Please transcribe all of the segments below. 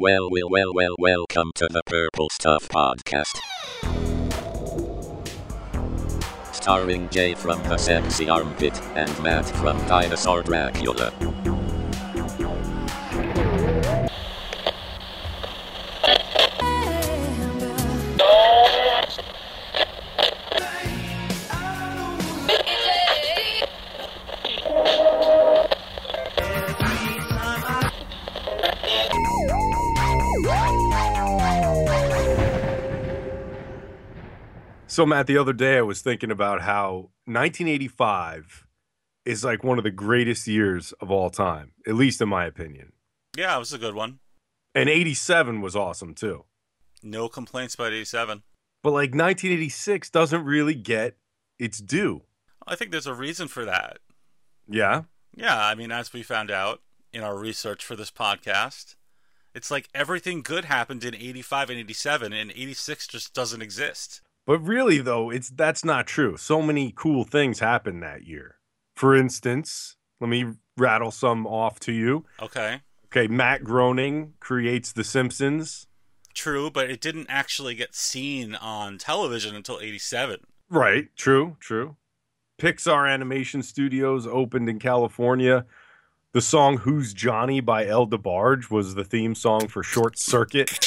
Well, welcome to the Purple Stuff Podcast. Starring Jay from The Sexy Armpit and Matt from Dinosaur Dracula. So, Matt, the other day I was thinking about how 1985 is like one of the greatest years of all time, at least in my opinion. Yeah, it was a good one. And 87 was awesome, too. No complaints about 87. But, like, 1986 doesn't really get its due. I think there's a reason for that. Yeah? Yeah, I mean, as we found out in our research for this podcast, it's like everything good happened in 85 and 87, and 86 just doesn't exist. But really, though, that's not true. So many cool things happened that year. For instance, let me rattle some off to you. Okay. Okay, Matt Groening creates The Simpsons. True, but it didn't actually get seen on television until 87. Right, true. Pixar Animation Studios opened in California. The song Who's Johnny by El DeBarge was the theme song for Short Circuit.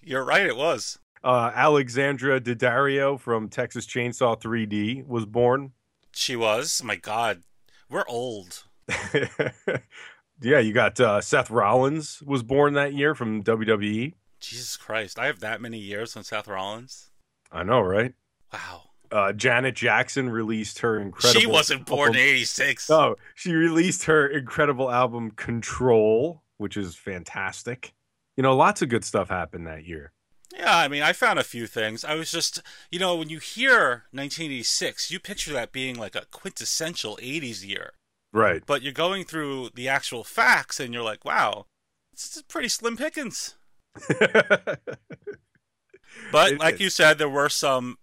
You're right, it was. Alexandra Daddario from Texas Chainsaw 3D was born. She was? My God. We're old. Yeah, you got Seth Rollins was born that year from WWE. Jesus Christ. I have that many years on Seth Rollins. I know, right? Wow. Janet Jackson released her incredible... She wasn't born in 86. No, she released her incredible album Control, which is fantastic. You know, lots of good stuff happened that year. Yeah, I mean, I found a few things. I was just, you know, when you hear 1986, you picture that being like a quintessential 80s year. Right. But you're going through the actual facts and you're like, wow, it's pretty slim pickings. But like you said, there were some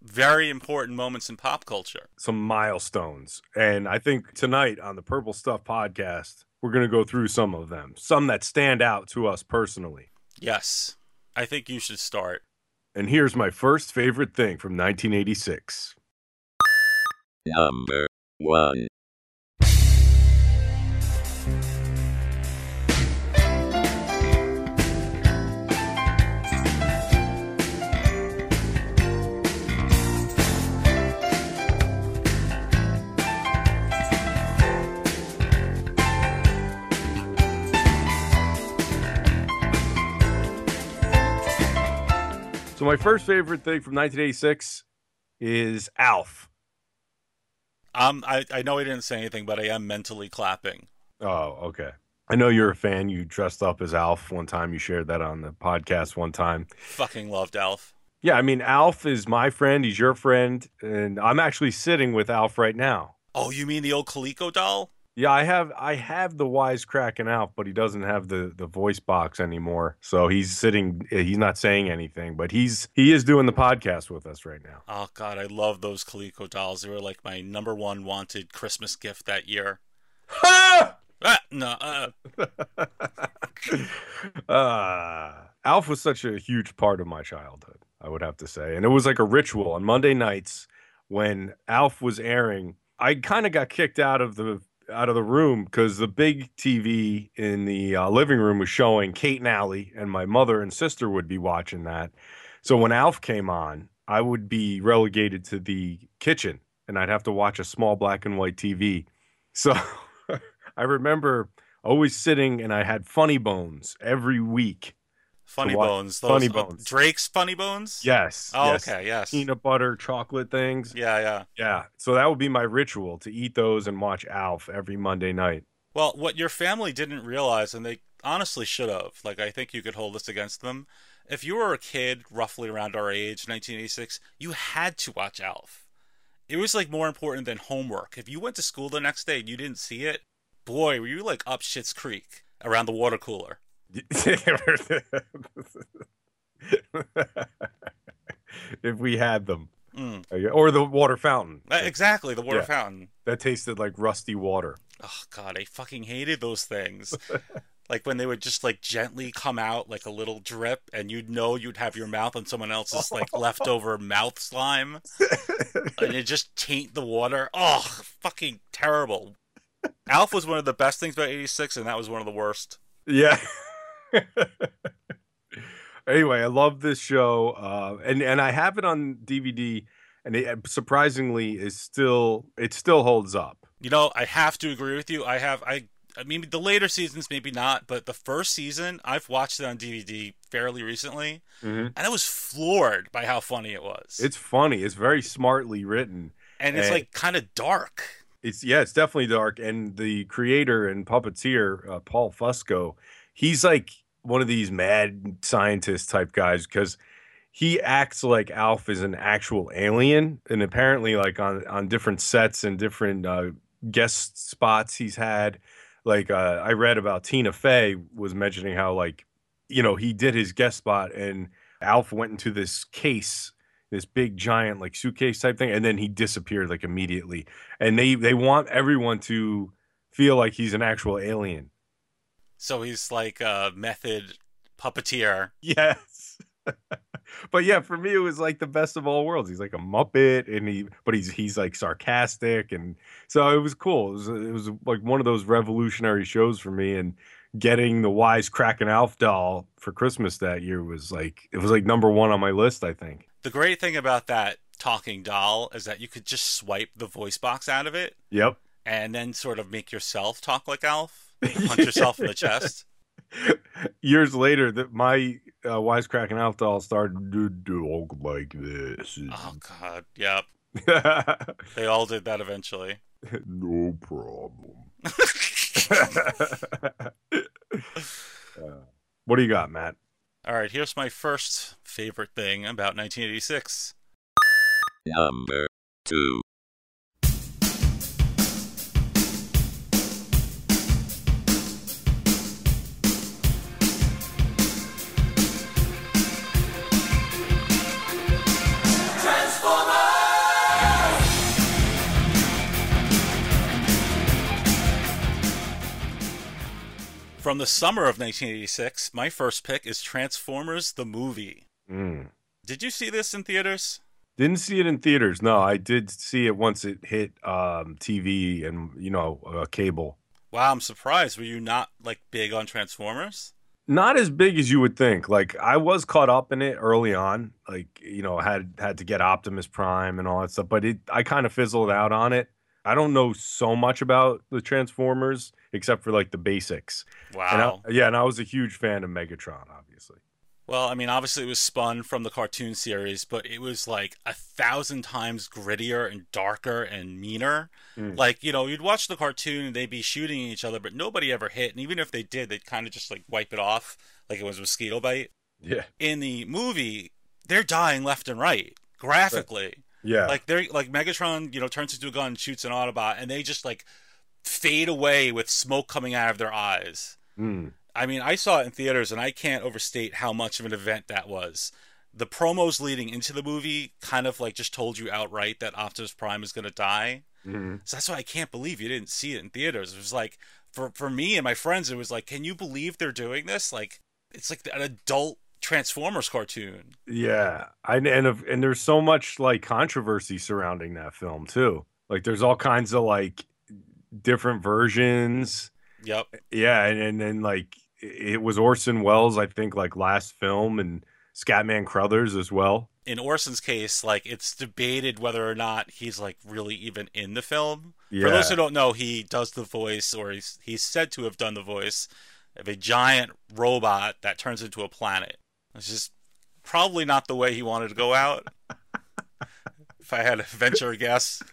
very important moments in pop culture. Some milestones. And I think tonight on the Purple Stuff Podcast, we're going to go through some of them, some that stand out to us personally. Yes, I think you should start. And here's my first favorite thing from 1986. Number one. So my first favorite thing from 1986 is Alf. I know I didn't say anything, but I am mentally clapping. Oh, okay. I know you're a fan. You dressed up as Alf one time. You shared that on the podcast one time. Fucking loved Alf. Yeah, I mean, Alf is my friend. He's your friend. And I'm actually sitting with Alf right now. Oh, you mean the old Coleco doll? Yeah, I have the wisecracking Alf, but he doesn't have the voice box anymore. So he's sitting. He's not saying anything, but he is doing the podcast with us right now. Oh God, I love those Coleco dolls. They were like my number one wanted Christmas gift that year. Ah! Alf was such a huge part of my childhood, I would have to say, and it was like a ritual on Monday nights when Alf was airing. I kind of got kicked out of the room because the big TV in the living room was showing Kate and Allie, and my mother and sister would be watching that. So when Alf came on, I would be relegated to the kitchen and I'd have to watch a small black and white TV. So I remember always sitting, and I had Funny Bones every week. Funny Bones. Those Funny Bones. Drake's Funny Bones? Yes. Oh, yes. Okay, yes. Peanut butter, chocolate things. Yeah. So that would be my ritual, to eat those and watch Alf every Monday night. Well, what your family didn't realize, and they honestly should have, like I think you could hold this against them, if you were a kid roughly around our age, 1986, you had to watch Alf. It was like more important than homework. If you went to school the next day and you didn't see it, boy, were you like up Schitt's Creek around the water cooler. If we had them. Or the water fountain. Exactly, the water fountain. That tasted like rusty water. Oh, God, I fucking hated those things. Like when they would just like gently come out like a little drip, and you'd know you'd have your mouth on someone else's like leftover mouth slime, and it just taint the water. Oh, fucking terrible. Alf was one of the best things about '86, and that was one of the worst. Yeah. Anyway, I love this show, and I have it on DVD, and it surprisingly is still still holds up. You know, I have to agree with you. I mean, the later seasons, maybe not, but the first season, I've watched it on DVD fairly recently, and I was floored by how funny it was. It's funny. It's very smartly written. And it's, like, kind of dark. Yeah, it's definitely dark. And the creator and puppeteer, Paul Fusco, he's, like, one of these mad scientist-type guys because he acts like Alf is an actual alien. And apparently, like, on different sets and different guest spots he's had, like, I read about Tina Fey was mentioning how, like, you know, he did his guest spot and Alf went into this case, this big giant, like, suitcase type thing. And then he disappeared, like, immediately. And they want everyone to feel like he's an actual alien. So he's like a method puppeteer. Yes. But yeah, for me, it was like the best of all worlds. He's like a Muppet, and he's like sarcastic, and so it was cool. It was like one of those revolutionary shows for me. And getting the wisecracking Alf doll for Christmas that year was like number one on my list, I think. The great thing about that talking doll is that you could just swipe the voice box out of it. Yep. And then sort of make yourself talk like Alf, punch yourself in the chest. Years later, my wisecracking Alf doll started to look like this. Oh, God. Yep. They all did that eventually. No problem. What do you got, Matt? All right. Here's my first favorite thing about 1986. Number 2. From the summer of 1986, my first pick is Transformers the Movie. Did you see this in theaters? Didn't see it in theaters. No, I did see it once it hit TV and, you know, cable. Wow, I'm surprised. Were you not, like, big on Transformers? Not as big as you would think. Like, I was caught up in it early on. Like, you know, had to get Optimus Prime and all that stuff. But I kind of fizzled out on it. I don't know so much about the Transformers except for like the basics. Wow. And I was a huge fan of Megatron, obviously. Well, I mean, obviously it was spun from the cartoon series, but it was like 1,000 times grittier and darker and meaner. Like, you know, you'd watch the cartoon and they'd be shooting at each other, but nobody ever hit. And even if they did, they'd kind of just like wipe it off like it was a mosquito bite. Yeah. In the movie, they're dying left and right graphically. Right. Yeah, like they're like Megatron, you know, turns into a gun, and shoots an Autobot, and they just like fade away with smoke coming out of their eyes. I mean, I saw it in theaters, and I can't overstate how much of an event that was. The promos leading into the movie kind of like just told you outright that Optimus Prime is going to die. So that's why I can't believe you didn't see it in theaters. It was like for me and my friends, it was like, can you believe they're doing this? Like it's like an adult Transformers cartoon. Yeah. And there's so much like controversy surrounding that film too. Like there's all kinds of like different versions. Yep. Yeah. And then like it was Orson Welles, I think, like last film, and Scatman Crothers as well. In Orson's case, like it's debated whether or not he's like really even in the film. Yeah. For those who don't know, he does the voice, or he's said to have done the voice of a giant robot that turns into a planet. It's just probably not the way he wanted to go out, if I had to venture a guess.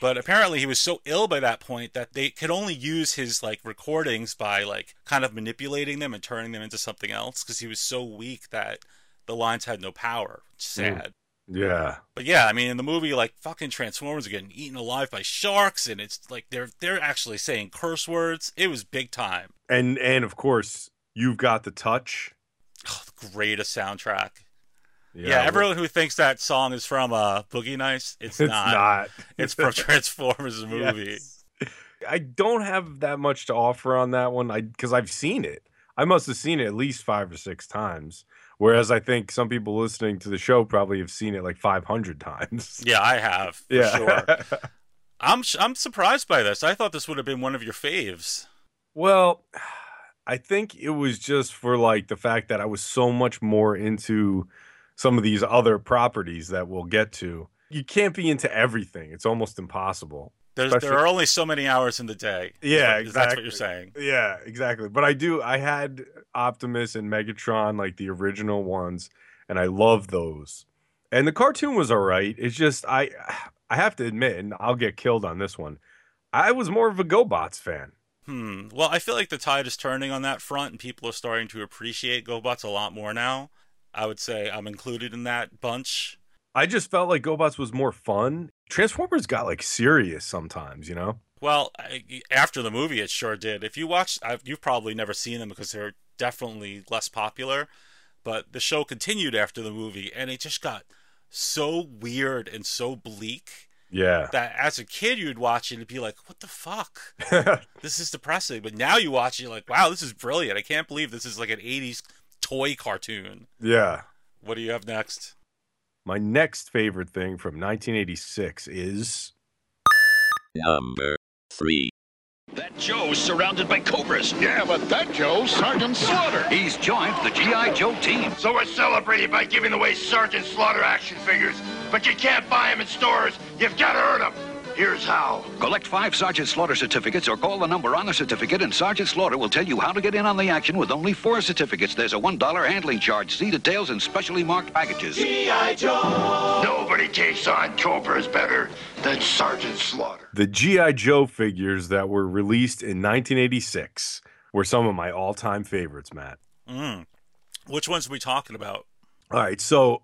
But apparently he was so ill by that point that they could only use his like recordings by like kind of manipulating them and turning them into something else, because he was so weak that the lines had no power. Sad. Yeah. But yeah, I mean, in the movie, like fucking Transformers are getting eaten alive by sharks, and it's like they're actually saying curse words. It was big time. And of course, You've Got the Touch. Oh, the greatest soundtrack. Yeah, everyone who thinks that song is from Boogie Nights, it's not. It's from Transformers movie. Yes. I don't have that much to offer on that one because I've seen it. I must have seen it at least 5 or 6 times, whereas I think some people listening to the show probably have seen it like 500 times. Yeah, I have. For sure. I'm surprised by this. I thought this would have been one of your faves. Well, I think it was just for like the fact that I was so much more into some of these other properties that we'll get to. You can't be into everything. It's almost impossible. There are only so many hours in the day. Yeah, exactly. That's what you're saying. Yeah, exactly. But I had Optimus and Megatron, like the original ones, and I loved those. And the cartoon was all right. It's just, I have to admit, and I'll get killed on this one, I was more of a GoBots fan. Well, I feel like the tide is turning on that front, and people are starting to appreciate GoBots a lot more now. I would say I'm included in that bunch. I just felt like GoBots was more fun. Transformers got, like, serious sometimes, you know? Well, after the movie, it sure did. If you watch, you've probably never seen them because they're definitely less popular. But the show continued after the movie, and it just got so weird and so bleak. Yeah. That as a kid, you'd watch it and be like, what the fuck? This is depressing. But now you watch it, you're like, wow, this is brilliant. I can't believe this is like an 80s toy cartoon. Yeah. What do you have next? My next favorite thing from 1986 is... Number 3. That Joe's surrounded by cobras. Yeah, but that Joe's Sergeant Slaughter. He's joined the G.I. Joe team. So we're celebrating by giving away Sergeant Slaughter action figures. But you can't buy them in stores. You've got to earn them. Here's how. Collect 5 Sergeant Slaughter certificates or call the number on the certificate, and Sergeant Slaughter will tell you how to get in on the action with only 4 certificates. There's a $1 handling charge. See details in specially marked packages. G.I. Joe! Nobody takes on cobras better than Sergeant Slaughter. The G.I. Joe figures that were released in 1986 were some of my all-time favorites, Matt. Which ones are we talking about? All right, so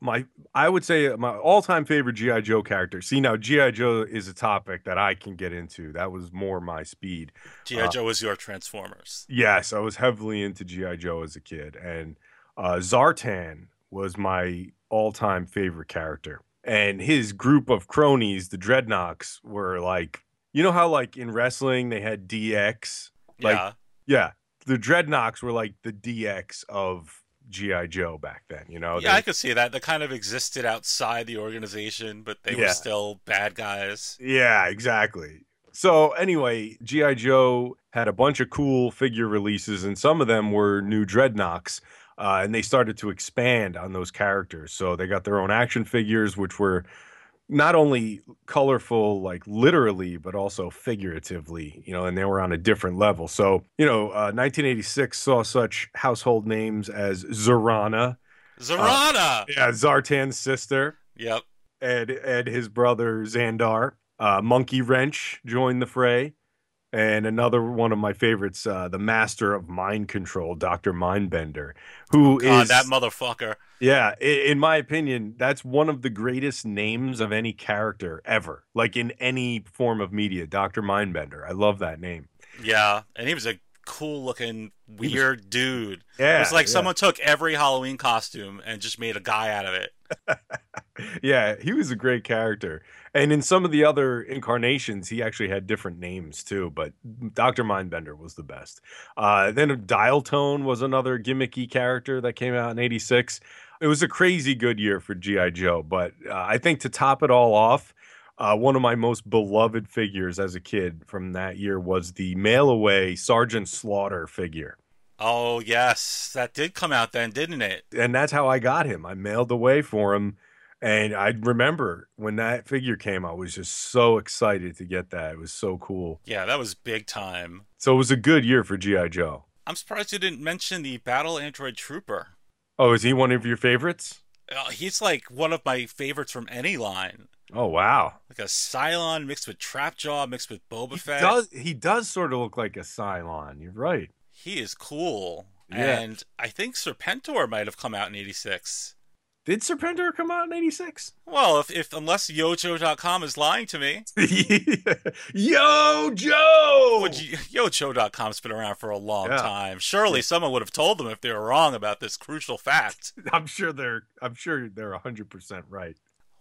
I would say my all-time favorite G.I. Joe character. See, now, G.I. Joe is a topic that I can get into. That was more my speed. G.I. Joe was your Transformers. Yes, I was heavily into G.I. Joe as a kid. And Zartan was my all-time favorite character. And his group of cronies, the Dreadnoks, were like... You know how, like, in wrestling, they had DX? Like, yeah. Yeah, the Dreadnoks were like the DX of... G.I. Joe back then, you know? Yeah, I could see that. They kind of existed outside the organization, but they were still bad guys. Yeah, exactly. So anyway, G.I. Joe had a bunch of cool figure releases, and some of them were new Dreadnoks, and they started to expand on those characters. So they got their own action figures, which were not only colorful, like literally, but also figuratively, you know, and they were on a different level. So, you know, 1986 saw such household names as Zorana. Zorana! Yeah, Zartan's sister. Yep. Ed, his brother, Xandar. Monkey Wrench joined the fray. And another one of my favorites, the master of mind control, Dr. Mindbender, who is that motherfucker. Yeah, in my opinion, that's one of the greatest names of any character ever, like in any form of media. Dr. Mindbender. I love that name. Yeah, and he was a cool looking weird dude. Yeah, it's like someone took every Halloween costume and just made a guy out of it. Yeah, he was a great character. And in some of the other incarnations, he actually had different names too, but Dr. Mindbender was the best. Then Dial Tone was another gimmicky character that came out in 86. It was a crazy good year for G.I. Joe, but I think to top it all off, one of my most beloved figures as a kid from that year was the mail-away Sergeant Slaughter figure. Oh, yes. That did come out then, didn't it? And that's how I got him. I mailed away for him. And I remember when that figure came, I was just so excited to get that. It was so cool. Yeah, that was big time. So it was a good year for G.I. Joe. I'm surprised you didn't mention the Battle Android Trooper. Oh, is he one of your favorites? He's like one of my favorites from any line. Oh, wow. Like a Cylon mixed with Trapjaw mixed with Boba Fett. He does sort of look like a Cylon. You're right. He is cool. Yeah. And I think Serpentor might have come out in 86. Did Serpentor come out in 86? Well, if unless Yojo.com is lying to me. Yojo! Yojo.com's been around for a long time. Surely someone would have told them if they were wrong about this crucial fact. I'm sure they're 100% right.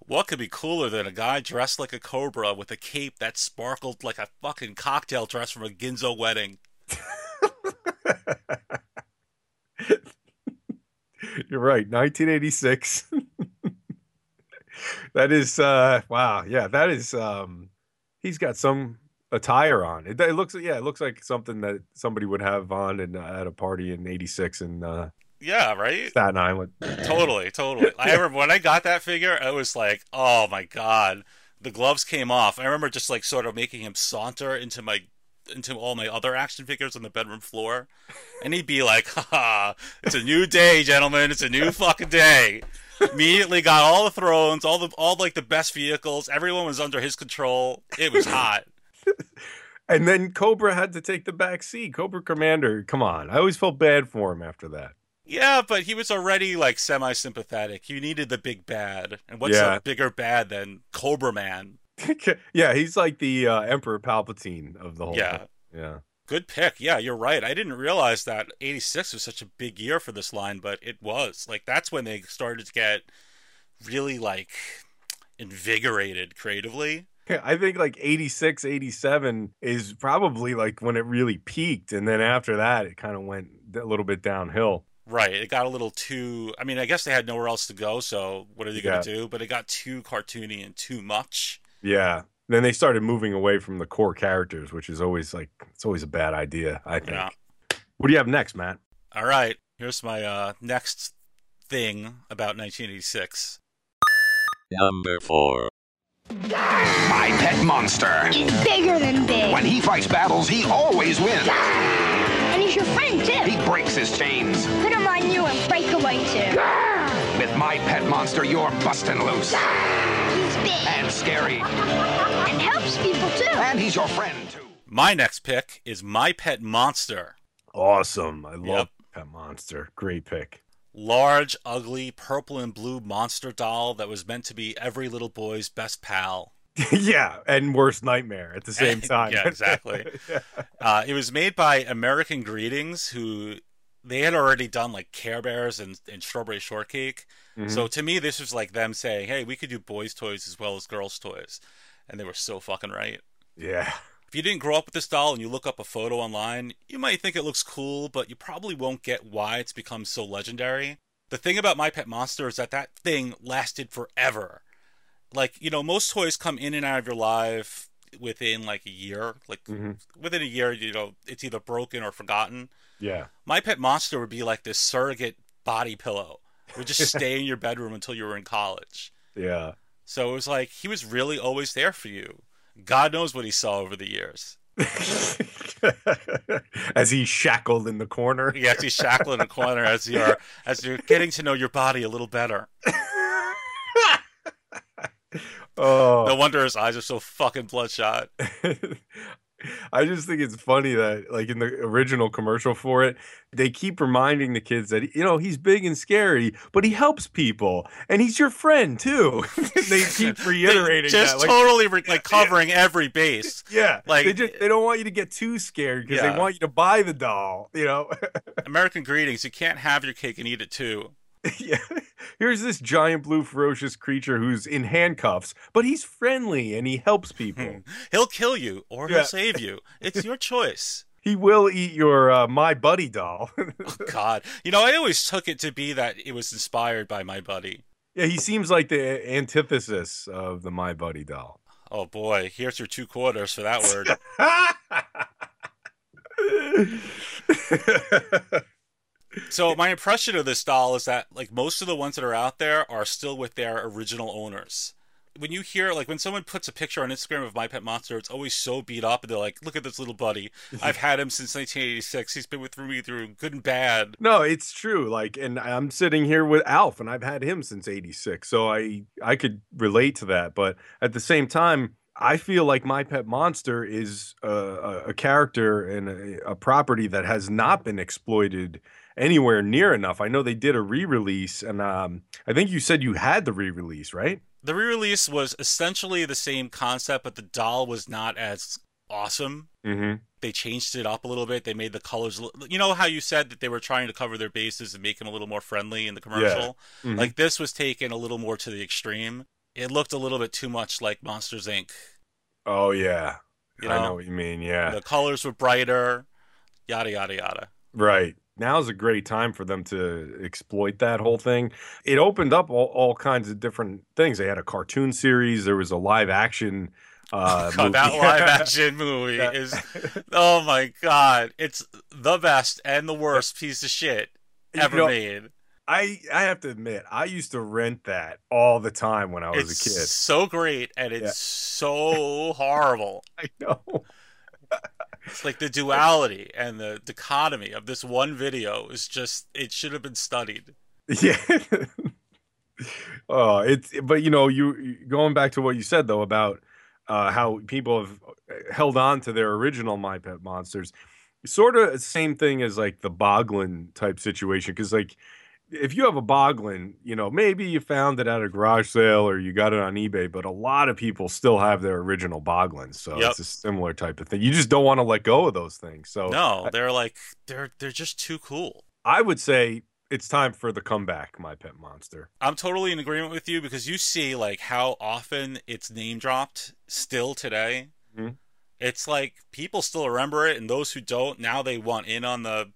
What could be cooler than a guy dressed like a cobra with a cape that sparkled like a fucking cocktail dress from a Ginzo wedding? You're right. 1986. That is, wow. Yeah, that is, he's got some attire on. It looks like something that somebody would have on at a party in 86 and, yeah, right? Staten Island. Totally. I remember when I got that figure, I was like, oh my God, the gloves came off. I remember just like sort of making him saunter into all my other action figures on the bedroom floor, and he'd be like, "Ha! It's a new day, gentlemen. It's a new fucking day." Immediately got all the thrones, all the best vehicles. Everyone was under his control. It was hot. And then Cobra had to take the back seat. Cobra Commander, come on! I always felt bad for him after that. Yeah, but he was already like semi-sympathetic. You needed the big bad, and what's a bigger bad than Cobra Man? Yeah, he's like the Emperor Palpatine of the whole thing. Yeah. Good pick. Yeah, you're right. I didn't realize that 86 was such a big year for this line, but it was. Like, that's when they started to get really, like, invigorated creatively. Yeah, I think, like, 86, 87 is probably, like, when it really peaked, and then after that, it kind of went a little bit downhill. Right. It got a little too... I mean, I guess they had nowhere else to go, so what are they going to do? But it got too cartoony and too much. Yeah. Then they started moving away from the core characters, which is always like, it's always a bad idea, I think. Yeah. What do you have next, Matt? All right. Here's my next thing about 1986. Number 4. My Pet Monster. He's bigger than big. When he fights battles, he always wins. And he's your friend, too. He breaks his chains. Put him on you and break away, too. With My Pet Monster, you're busting loose. And scary. And helps people, too. And he's your friend, too. My next pick is My Pet Monster. Awesome. I love Pet Monster. Great pick. Large, ugly, purple and blue monster doll that was meant to be every little boy's best pal. Yeah, and worst nightmare at the same time. Yeah, exactly. It was made by American Greetings, who... they had already done, like, Care Bears and Strawberry Shortcake. Mm-hmm. So to me, this was like them saying, hey, we could do boys' toys as well as girls' toys. And they were so fucking right. Yeah. If you didn't grow up with this doll and you look up a photo online, you might think it looks cool, but you probably won't get why it's become so legendary. The thing about My Pet Monster is that thing lasted forever. Like, you know, most toys come in and out of your life within, like, a year. Like, within a year, you know, it's either broken or forgotten. Yeah. My Pet Monster would be like this surrogate body pillow. It would just stay in your bedroom until you were in college. Yeah. So it was like, he was really always there for you. God knows what he saw over the years. As he's shackled in the corner. Yes, he's shackled in the corner as you're getting to know your body a little better. Oh. No wonder his eyes are so fucking bloodshot. I just think it's funny that, like, in the original commercial for it, they keep reminding the kids that, you know, he's big and scary, but he helps people, and he's your friend, too. They keep reiterating that. Just totally, like, covering every base. Yeah. Like, they don't want you to get too scared because they want you to buy the doll, you know. American Greetings, you can't have your cake and eat it, too. Yeah. Here's this giant blue ferocious creature who's in handcuffs, but he's friendly and he helps people. He'll kill you or he'll save you. It's your choice. He will eat your My Buddy doll. Oh, God. You know, I always took it to be that it was inspired by My Buddy. Yeah, he seems like the antithesis of the My Buddy doll. Oh, boy. Here's your 2 quarters for that word. So my impression of this doll is that, like, most of the ones that are out there are still with their original owners. When you hear, like, when someone puts a picture on Instagram of My Pet Monster, it's always so beat up, and they're like, look at this little buddy. I've had him since 1986. He's been with me through good and bad. No, it's true. Like, and I'm sitting here with Alf, and I've had him since 86. So I could relate to that. But at the same time, I feel like My Pet Monster is a character and a property that has not been exploited anywhere near enough. I know they did a re-release, and I think you said you had the re-release, right? The re-release was essentially the same concept, but the doll was not as awesome. Mm-hmm. They changed it up a little bit. They made the colors. You know how you said that they were trying to cover their bases and make them a little more friendly in the commercial? Yeah. Mm-hmm. Like, this was taken a little more to the extreme. It looked a little bit too much like Monsters, Inc. Oh, yeah. You know? I know what you mean, yeah. The colors were brighter, yada, yada, yada. Right. Now's a great time for them to exploit that whole thing. It opened up all kinds of different things. They had a cartoon series. There was a live-action movie. That live-action movie is, oh, my God. It's the best and the worst piece of shit ever made. I have to admit, I used to rent that all the time when I was a kid. It's so great, and it's so horrible. I know. It's like the duality and the dichotomy of this one video is just, it should have been studied. Yeah. But, you know, going back to what you said, though, about how people have held on to their original My Pet Monsters, sort of the same thing as, like, the Boglin type situation, because, like, if you have a Boglin, you know, maybe you found it at a garage sale or you got it on eBay, but a lot of people still have their original Boglins. So it's a similar type of thing. You just don't want to let go of those things. So no, they're like, they're just too cool. I would say it's time for the comeback, My Pet Monster. I'm totally in agreement with you, because you see like how often it's name dropped still today. Mm-hmm. It's like people still remember it, and those who don't, now they want in on the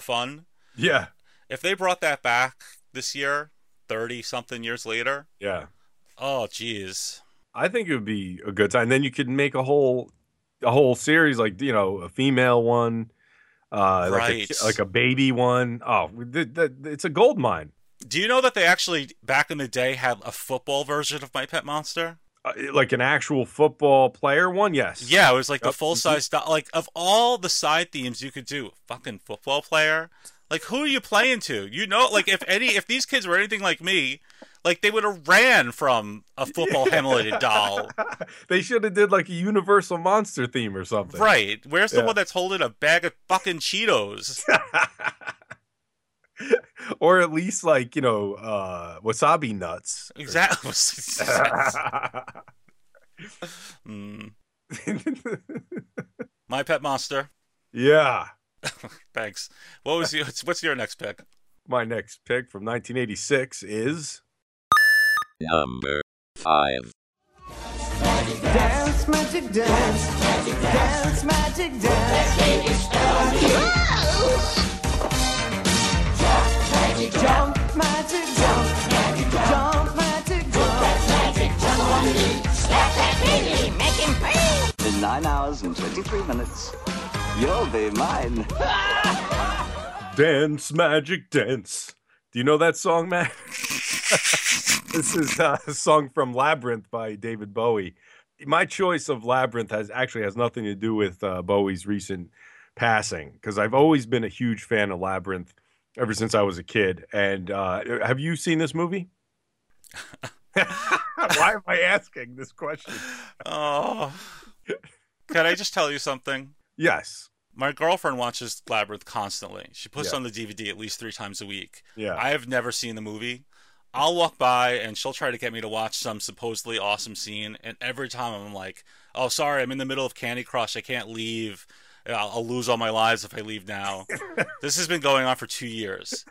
fun. Yeah. If they brought that back this year, 30-something years later. Yeah. Oh, geez. I think it would be a good time. Then you could make a whole series, like, you know, a female one, right, like a baby one. Oh, it's a gold mine. Do you know that they actually, back in the day, had a football version of My Pet Monster? Like an actual football player one? Yes. Yeah, it was like the full-size. Like, of all the side themes you could do, fucking football player. Like, who are you playing to? You know, like, if these kids were anything like me, like, they would have ran from a football helmeted doll. They should have did, like, a Universal Monster theme or something. Right. Where's the one that's holding a bag of fucking Cheetos? Or at least, like, you know, wasabi nuts. Exactly. Mm. My Pet Monster. Yeah. Thanks. What's your next pick? My next pick from 1986 is number 5. Dance, magic, dance. Dance, magic, dance. Let's take it started. Jump, magic, jump. Jump, magic, jump. That's magic, jump on me. Slap that baby, make him pay. In 9 hours and 23 minutes. You'll be mine. Dance, magic, dance. Do you know that song, Matt? This is a song from Labyrinth by David Bowie. My choice of Labyrinth has nothing to do with Bowie's recent passing, because I've always been a huge fan of Labyrinth ever since I was a kid. And have you seen this movie? Why am I asking this question? Oh, can I just tell you something? Yes. My girlfriend watches Labyrinth constantly. She puts on the DVD at least 3 times a week. Yeah. I have never seen the movie. I'll walk by and she'll try to get me to watch some supposedly awesome scene. And every time I'm like, oh, sorry, I'm in the middle of Candy Crush. I can't leave. I'll lose all my lives if I leave now. This has been going on for 2 years.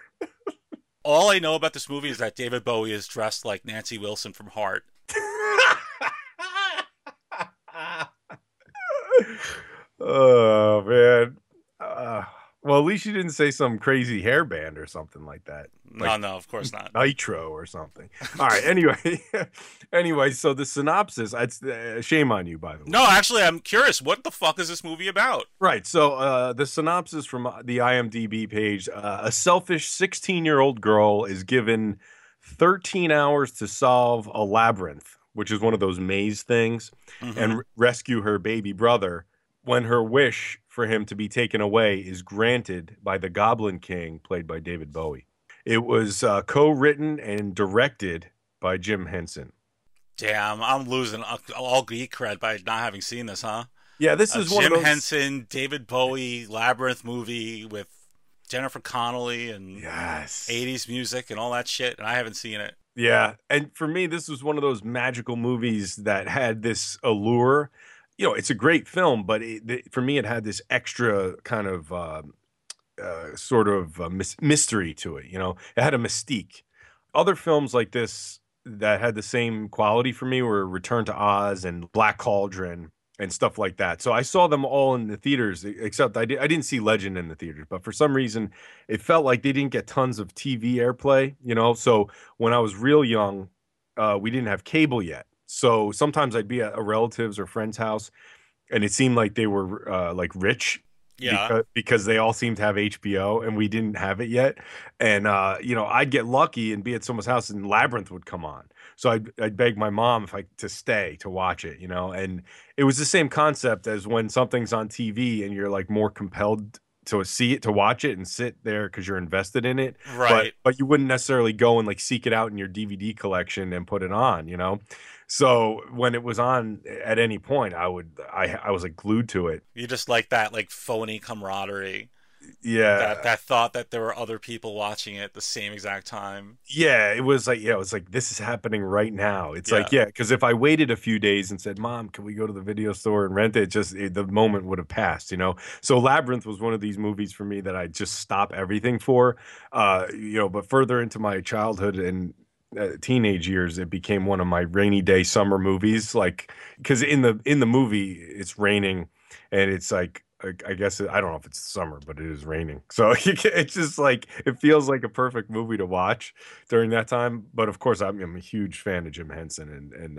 All I know about this movie is that David Bowie is dressed like Nancy Wilson from Heart. Oh, man. Well, at least you didn't say some crazy hairband or something like that. Like no, of course not. Nitro or something. All right, anyway, so the synopsis, it's shame on you, by the way. No, actually, I'm curious. What the fuck is this movie about? Right, so the synopsis from the IMDb page, a selfish 16-year-old girl is given 13 hours to solve a labyrinth, which is one of those maze things, and rescue her baby brother, when her wish for him to be taken away is granted by the Goblin King, played by David Bowie. It was co-written and directed by Jim Henson. Damn, I'm losing all geek cred by not having seen this, huh? Yeah, this is one of those... Jim Henson, David Bowie, Labyrinth movie with Jennifer Connelly and 80s music and all that shit, and I haven't seen it. Yeah, and for me, this was one of those magical movies that had this allure. You know, it's a great film, but for me, it had this extra kind of mystery to it, you know? It had a mystique. Other films like this that had the same quality for me were Return to Oz and Black Cauldron and stuff like that. So I saw them all in the theaters, except I didn't see Legend in the theaters. But for some reason, it felt like they didn't get tons of TV airplay, you know? So when I was real young, we didn't have cable yet. So sometimes I'd be at a relative's or friend's house, and it seemed like they were like rich. Yeah, because they all seemed to have HBO and we didn't have it yet. And, you know, I'd get lucky and be at someone's house and Labyrinth would come on. So I'd beg my mom to stay to watch it, you know. And it was the same concept as when something's on TV and you're like more compelled to see it, to watch it and sit there because you're invested in it. Right. But you wouldn't necessarily go and like seek it out in your DVD collection and put it on, you know. So when it was on at any point, I was like glued to it. You just like that like phony camaraderie. Yeah. That thought that there were other people watching it at the same exact time. Yeah, it was like, yeah, it was like, this is happening right now. It's like, yeah, because if I waited a few days and said, Mom, can we go to the video store and rent it? The moment would have passed, you know? So Labyrinth was one of these movies for me that I just stop everything for, you know, but further into my childhood and teenage years, it became one of my rainy day summer movies, like, because in the movie it's raining and it's like, I guess I don't know if it's summer, but it is raining, so it's just like, it feels like a perfect movie to watch during that time. But of course, I'm a huge fan of Jim Henson and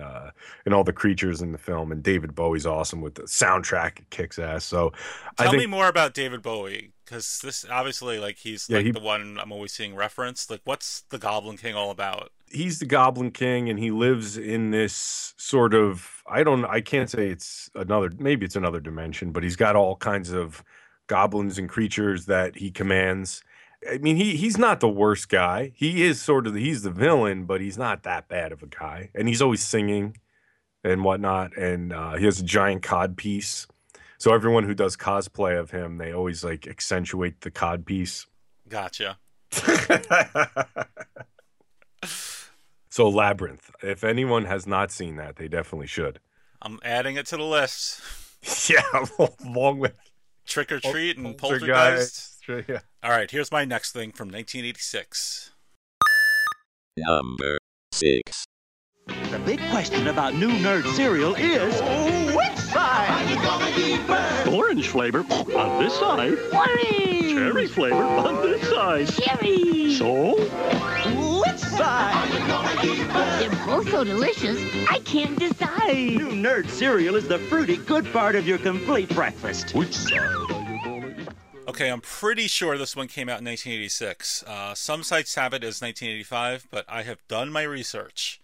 all the creatures in the film, and David Bowie's awesome with the soundtrack. It kicks ass. So tell me more about David Bowie, because this obviously, like, he's like the one I'm always seeing referenced. Like, what's the Goblin King all about? He's the Goblin King, and he lives in this sort of, I can't say it's another, maybe it's another dimension, but he's got all kinds of goblins and creatures that he commands. I mean, he's not the worst guy. He is sort of, he's the villain, but he's not that bad of a guy. And he's always singing and whatnot. And he has a giant codpiece. So everyone who does cosplay of him, they always like accentuate the codpiece. Gotcha. So Labyrinth, if anyone has not seen that, they definitely should. I'm adding it to the list. Yeah, along with Trick or Treat and Poltergeist. Yeah. All right, here's my next thing from 1986. Number 6. The big question about new nerd cereal is, which side? Orange flavor on this side. Orange! Cherry flavor on this side. Cherry! So? Which side? They're both so delicious, I can't decide. New nerd cereal is the fruity good part of your complete breakfast. Which side are you gonna eat? Okay, I'm pretty sure this one came out in 1986. Some sites have it as 1985, but I have done my research.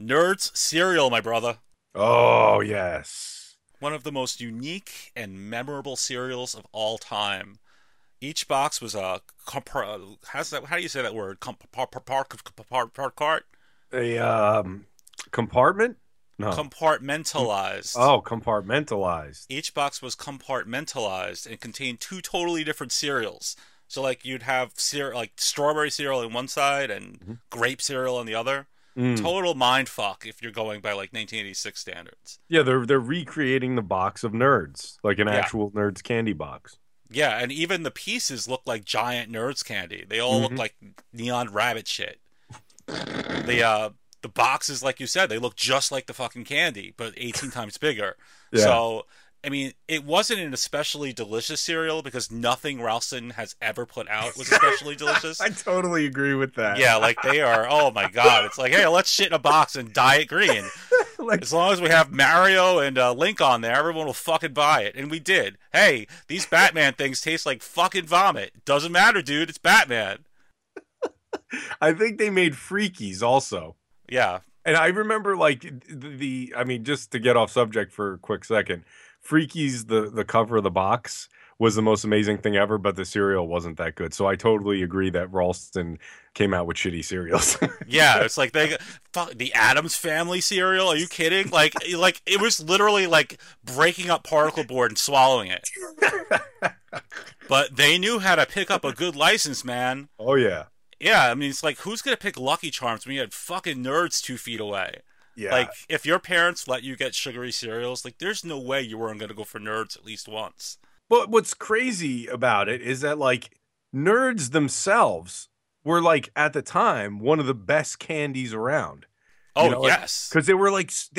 Nerds cereal, my brother. Oh, yes. One of the most unique and memorable cereals of all time. Each box was a how do you say that word? Compartment? No. Compartmentalized. Oh, compartmentalized. Each box was compartmentalized and contained two totally different cereals. So like you'd have like strawberry cereal on one side and grape cereal on the other. Total mind fuck if you're going by like 1986 standards. Yeah, they're recreating the box of Nerds, like an actual Nerds candy box. Yeah, and even the pieces look like giant Nerds candy. They all look like neon rabbit shit. The boxes, like you said, they look just like the fucking candy, but 18 times bigger. Yeah. So, I mean, it wasn't an especially delicious cereal because nothing Ralston has ever put out was especially delicious. I totally agree with that. Yeah, like they are, oh my God. It's like, hey, let's shit in a box and dye it green. Like, as long as we have Mario and Link on there, everyone will fucking buy it. And we did. Hey, these Batman things taste like fucking vomit. Doesn't matter, dude. It's Batman. I think they made Freakies also. Yeah. And I remember, like, I mean, just to get off subject for a quick second, Freakies, the cover of the box was the most amazing thing ever, but the cereal wasn't that good. So I totally agree that Ralston came out with shitty cereals. Yeah, it's like the Addams Family cereal. Are you kidding? Like it was literally like breaking up particle board and swallowing it. But they knew how to pick up a good license, man. Oh yeah. Yeah, I mean, it's like, who's gonna pick Lucky Charms when you had fucking Nerds 2 feet away? Yeah. Like, if your parents let you get sugary cereals, like, there's no way you weren't going to go for Nerds at least once. But what's crazy about it is that, like, Nerds themselves were, like, at the time, one of the best candies around. Oh, you know, yes. Because they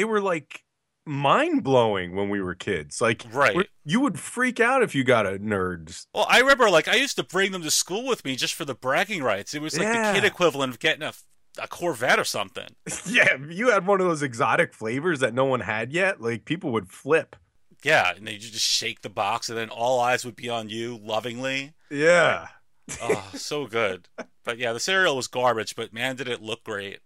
were, like, mind-blowing when we were kids. Like, right. You would freak out if you got a Nerds. Well, I remember, like, I used to bring them to school with me just for the bragging rights. It was, like, the kid equivalent of getting a Corvette or something. Yeah, you had one of those exotic flavors that no one had yet. Like, people would flip. Yeah, and they just shake the box, and then all eyes would be on you lovingly. Yeah. Like, oh, so good. But yeah, the cereal was garbage, but man, did it look great.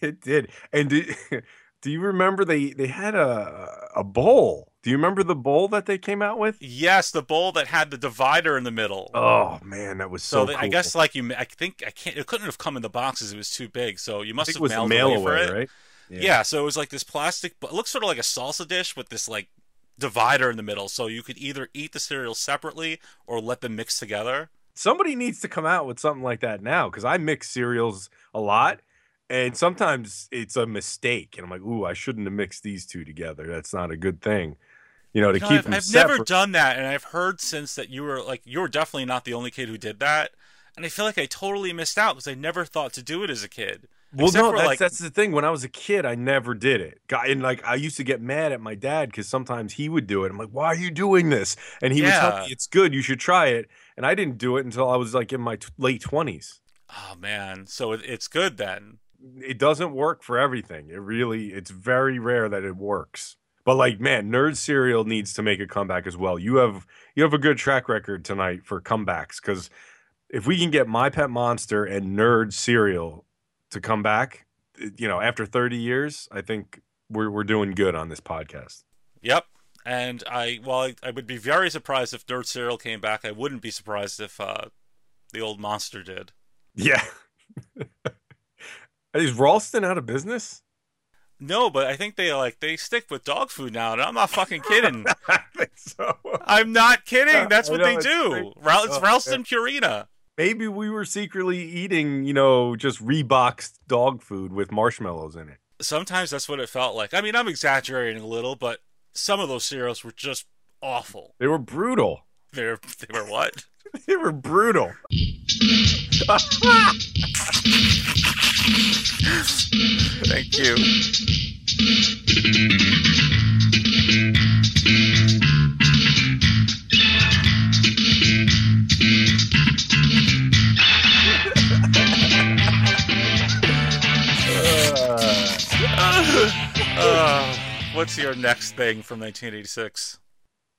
It did. And do you remember they had a bowl? Do you remember the bowl that they came out with? Yes, the bowl that had the divider in the middle. Oh man, that was so cool. I guess it couldn't have come in the boxes. It was too big. So you must have mailed away for it, right? Yeah. So it was like this plastic. It looks sort of like a salsa dish with this like divider in the middle. So you could either eat the cereal separately or let them mix together. Somebody needs to come out with something like that now, because I mix cereals a lot. And sometimes it's a mistake, and I'm like, "Ooh, I shouldn't have mixed these two together. That's not a good thing." You know, keep them separate. I've never done that, and I've heard since that you were definitely not the only kid who did that. And I feel like I totally missed out because I never thought to do it as a kid. Well, no, that's the thing. When I was a kid, I never did it. And like, I used to get mad at my dad because sometimes he would do it. I'm like, "Why are you doing this?" And he would tell me, "It's good. You should try it." And I didn't do it until I was like in my late 20s. Oh man, so it's good then. It doesn't work for everything. It's very rare that it works. But like, man, Nerd cereal needs to make a comeback as well. You have a good track record tonight for comebacks, because if we can get My Pet Monster and Nerd cereal to come back, you know, after 30 years, I think we're doing good on this podcast. Yep. And I would be very surprised if Nerd cereal came back. I wouldn't be surprised if the old monster did. Yeah. Is Ralston out of business? No, but I think they stick with dog food now, and I'm not fucking kidding. I think so. I'm not kidding. That's what they do. It's Ralston Purina. Maybe we were secretly eating, you know, just reboxed dog food with marshmallows in it. Sometimes that's what it felt like. I mean, I'm exaggerating a little, but some of those cereals were just awful. They were brutal. They were what? They were brutal. Thank you. What's your next thing from 1986?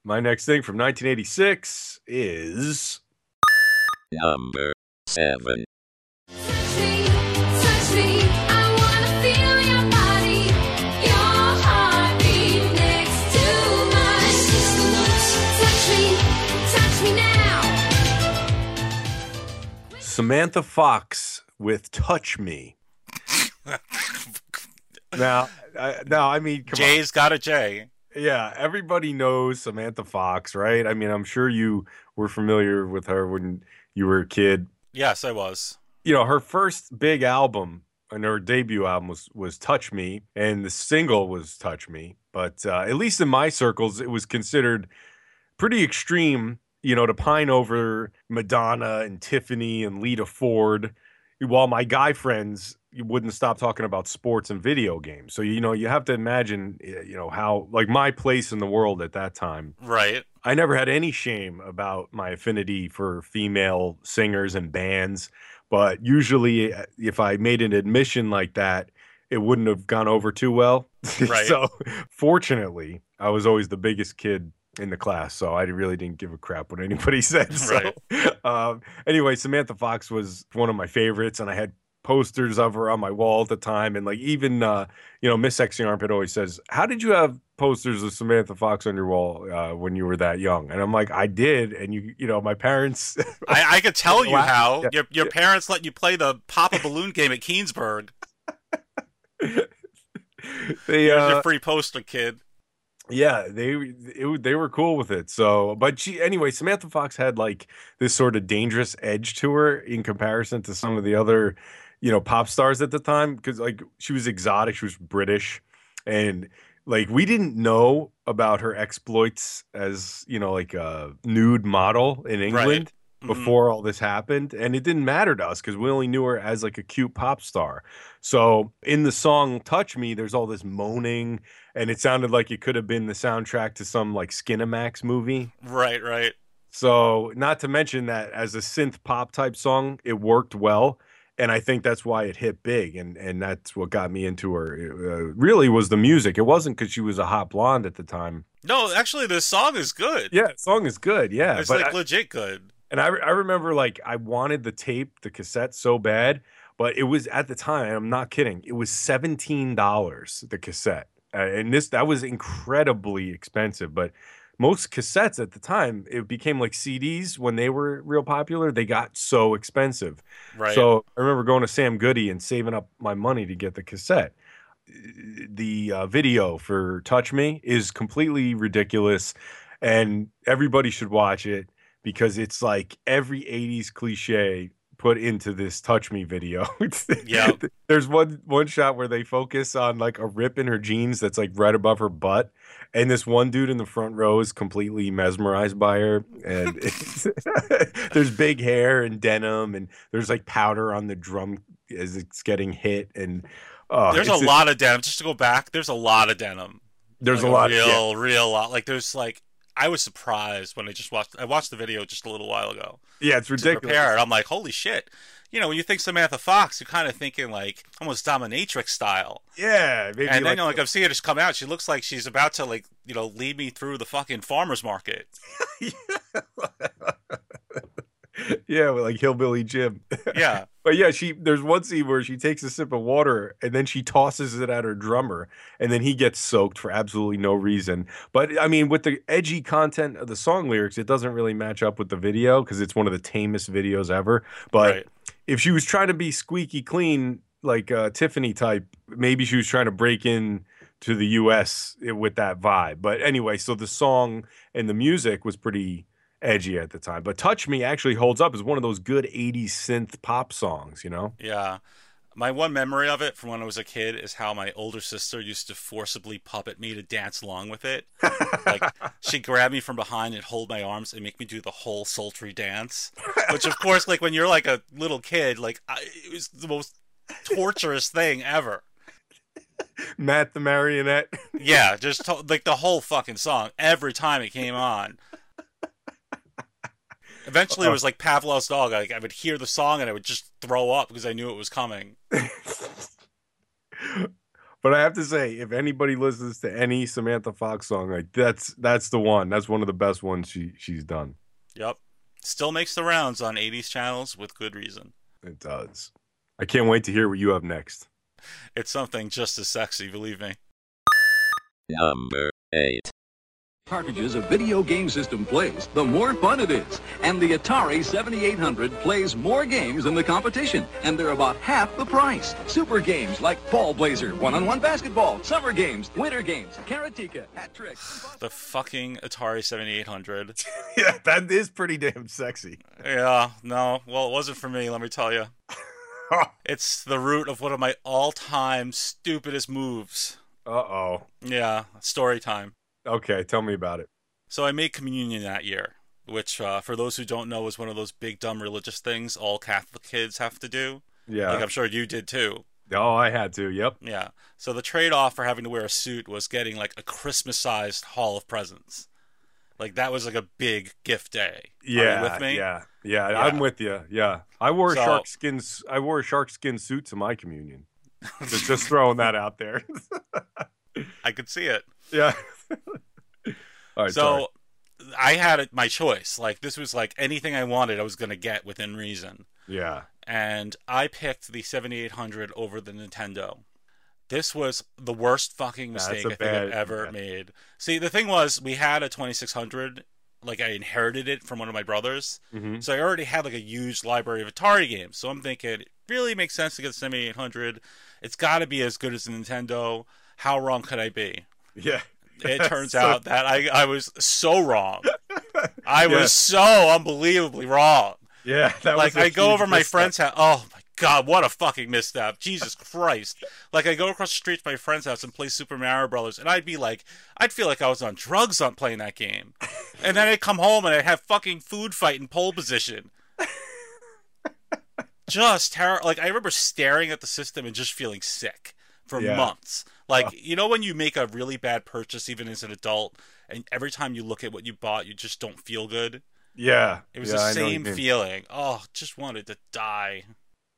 My next thing from 1986 is number 7. Samantha Fox with "Touch Me." Now, I mean, come on. Jay's got a J. Yeah, everybody knows Samantha Fox, right? I mean, I'm sure you were familiar with her when you were a kid. Yes, I was. You know, her first big album and her debut album was "Touch Me," and the single was "Touch Me." But at least in my circles, it was considered pretty extreme. You know, to pine over Madonna and Tiffany and Lita Ford, while my guy friends wouldn't stop talking about sports and video games. So, you know, you have to imagine, you know, how, like, my place in the world at that time. Right. I never had any shame about my affinity for female singers and bands. But usually if I made an admission like that, it wouldn't have gone over too well. Right. So fortunately, I was always the biggest kid in the class, so I really didn't give a crap what anybody said. So, right. Anyway, Samantha Fox was one of my favorites, and I had posters of her on my wall at the time. And like, even, you know, Miss Sexy Armpit always says, how did you have posters of Samantha Fox on your wall when you were that young? And I'm like, I did. And you know, my parents, I could tell you how your parents let you play the Pop a Balloon game at Keensburg. Here's your free poster, kid. Yeah, they were cool with it. So, but she, anyway, Samantha Fox had like this sort of dangerous edge to her in comparison to some of the other, you know, pop stars at the time, because like she was exotic, she was British, and like we didn't know about her exploits as, you know, like a nude model in England. Right. Before all this happened, and it didn't matter to us because we only knew her as like a cute pop star. So in the song Touch Me, there's all this moaning, and it sounded like it could have been the soundtrack to some like Skinamax movie. Right. So not to mention that as a synth pop type song, it worked well, and I think that's why it hit big, and that's what got me into her. Really was the music. It wasn't because she was a hot blonde at the time. No, actually the song is good. Yeah, the song is good. Yeah, it's but like legit good. And I remember, like, I wanted the tape, the cassette so bad, but it was at the time, I'm not kidding, it was $17, the cassette. And that was incredibly expensive. But most cassettes at the time, it became like CDs when they were real popular. They got so expensive. Right. So I remember going to Sam Goody and saving up my money to get the cassette. The video for Touch Me is completely ridiculous, and everybody should watch it, because it's like every 80s cliche put into this Touch Me video. Yeah. There's one shot where they focus on like a rip in her jeans that's like right above her butt, and this one dude in the front row is completely mesmerized by her, and there's big hair and denim, and there's like powder on the drum as it's getting hit, and there's a lot of denim. Just to go back, there's a lot of denim. There's like a real lot. Like there's like, I was surprised when I watched the video just a little while ago. Yeah, it's ridiculous. To prepare it. I'm like, holy shit. You know, when you think Samantha Fox, you're kind of thinking like almost dominatrix style. Yeah. Maybe, and then, like, you know, like I've seen her just come out. She looks like she's about to, like, you know, lead me through the fucking farmer's market. Yeah, like Hillbilly Jim. Yeah. But yeah, there's one scene where she takes a sip of water and then she tosses it at her drummer, and then he gets soaked for absolutely no reason. But I mean, with the edgy content of the song lyrics, it doesn't really match up with the video because it's one of the tamest videos ever. But if she was trying to be squeaky clean, like Tiffany type, maybe she was trying to break in to the US with that vibe. But anyway, so the song and the music was pretty edgy at the time, but Touch Me actually holds up as one of those good 80s synth pop songs, you know? Yeah. My one memory of it from when I was a kid is how my older sister used to forcibly puppet me to dance along with it. Like, she'd grab me from behind and hold my arms and make me do the whole sultry dance, which of course, like when you're like a little kid, like it was the most torturous thing ever. Matt the Marionette. Yeah. Just like the whole fucking song every time it came on. Eventually, it was like Pavlov's dog. Like, I would hear the song and I would just throw up because I knew it was coming. But I have to say, if anybody listens to any Samantha Fox song, like that's the one. That's one of the best ones she's done. Yep. Still makes the rounds on 80s channels with good reason. It does. I can't wait to hear what you have next. It's something just as sexy, believe me. Number 8. Cartridges a video game system plays, the more fun it is. And the Atari 7800 plays more games than the competition, and they're about half the price. Super games like Ball Blazer, one-on-one basketball, summer games, winter games, Karateka, hat trick. The fucking Atari 7800. Yeah, that is pretty damn sexy. Yeah, no, well, it wasn't for me, let me tell you. It's the root of one of my all-time stupidest moves. Uh-oh. Yeah, story time. Okay, tell me about it. So I made communion that year, which for those who don't know is one of those big dumb religious things all Catholic kids have to do. Yeah. Like I'm sure you did too. Oh, I had to, yep. Yeah. So the trade-off for having to wear a suit was getting like a Christmas-sized haul of presents. Like that was like a big gift day. Yeah. Are you with me? Yeah, I'm with you. Yeah. I wore a shark skin suit to my communion. Just throwing that out there. I could see it. Yeah. All right, I had my choice. Like, this was like anything I wanted, I was going to get within reason. Yeah. And I picked the 7800 over the Nintendo. This was the worst fucking mistake I think I've ever made. See, the thing was, we had a 2600. Like, I inherited it from one of my brothers. Mm-hmm. So I already had, like, a huge library of Atari games. So I'm thinking, it really makes sense to get a 7800. It's got to be as good as a Nintendo. How wrong could I be? Yeah. It turns out that I was so wrong. I was so unbelievably wrong. Yeah. That was like, I go over my friend's house. Oh, my God, what a fucking misstep. Jesus Christ. Like, I go across the street to my friend's house and play Super Mario Brothers, and I'd be like, I'd feel like I was on drugs on playing that game. And then I'd come home and I'd have fucking food fight in pole position. Just terror. Like, I remember staring at the system and just feeling sick for months. Like, you know when you make a really bad purchase, even as an adult, and every time you look at what you bought, you just don't feel good? Yeah. It was the same feeling. Oh, just wanted to die.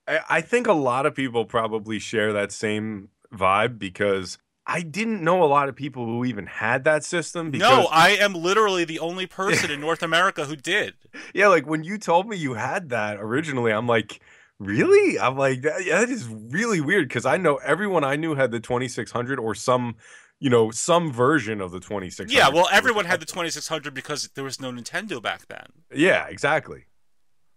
I think a lot of people probably share that same vibe because I didn't know a lot of people who even had that system. Because... No, I am literally the only person in North America who did. Yeah, like when you told me you had that originally, I'm like, really? I'm like, that is really weird because I know everyone I knew had the 2600 or some, you know, some version of the 2600. Yeah, well, everyone had the 2600 because there was no Nintendo back then. Yeah, exactly.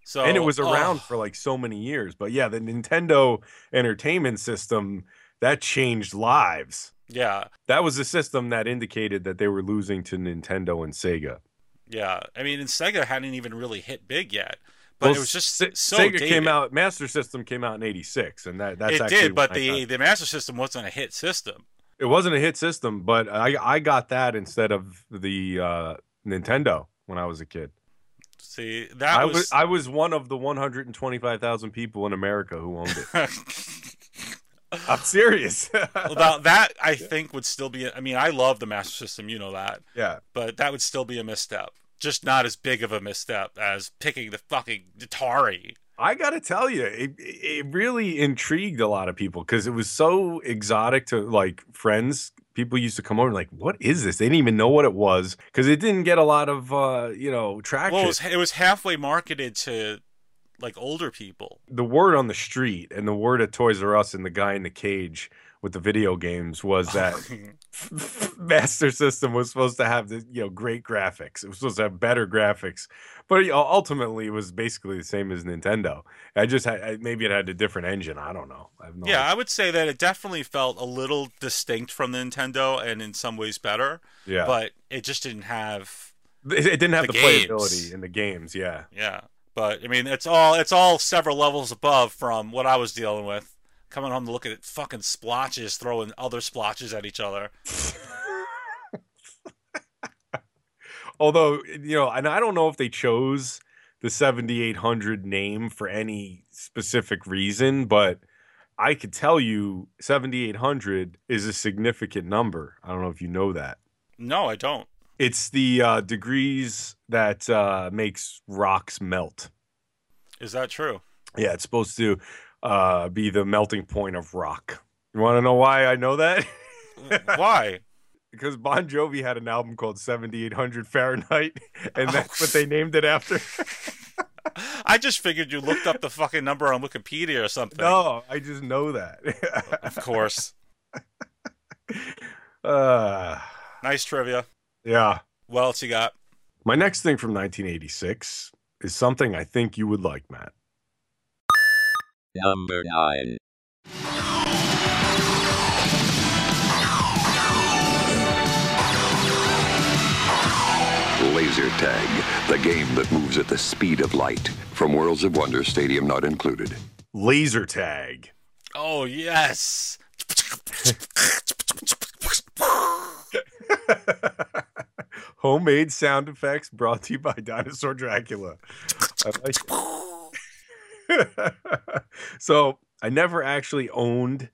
So, and it was around for like so many years. But yeah, the Nintendo Entertainment System, that changed lives. Yeah. That was a system that indicated that they were losing to Nintendo and Sega. Yeah. I mean, and Sega hadn't even really hit big yet. But well, it was just so Sega dated. Came out, Master System came out in 86. And that's actually. It did, but the Master System wasn't a hit system. It wasn't a hit system, but I got that instead of the Nintendo when I was a kid. See, that I was one of the 125,000 people in America who owned it. I'm serious. Well, that I think would still be. I mean, I love the Master System, you know that. Yeah. But that would still be a misstep, just not as big of a misstep as picking the fucking Atari. I gotta tell you, it really intrigued a lot of people because it was so exotic to like friends. People used to come over and like, what is this? They didn't even know what it was because it didn't get a lot of, you know, traction. Well, it was halfway marketed to, like, older people. The word on the street and the word at Toys R Us and the guy in the cage with the video games was that Master System was supposed to have, the, you know, great graphics. It was supposed to have better graphics. But you know, ultimately, it was basically the same as Nintendo. I just had, maybe it had a different engine. I don't know. I have no idea. I would say that it definitely felt a little distinct from the Nintendo and in some ways better. Yeah. But it just didn't have the playability in the games. Yeah. Yeah. But I mean, it's all several levels above from what I was dealing with. Coming home to look at it, fucking splotches, throwing other splotches at each other. Although, you know, and I don't know if they chose the 7800 name for any specific reason, but I could tell you 7800 is a significant number. I don't know if you know that. No, I don't. It's the degrees that makes rocks melt. Is that true? Yeah, it's supposed to be the melting point of rock. You want to know why I know that? Why? Because Bon Jovi had an album called 7800 Fahrenheit, and that's what they named it after. I just figured you looked up the fucking number on Wikipedia or something. No, I just know that. Of course. Nice trivia. Yeah. What else you got? My next thing from 1986 is something I think you would like, Matt. Number 9. Laser tag, the game that moves at the speed of light. From Worlds of Wonder, stadium not included. Laser tag. Oh, yes. Homemade sound effects brought to you by Dinosaur Dracula. I like it. So I never actually owned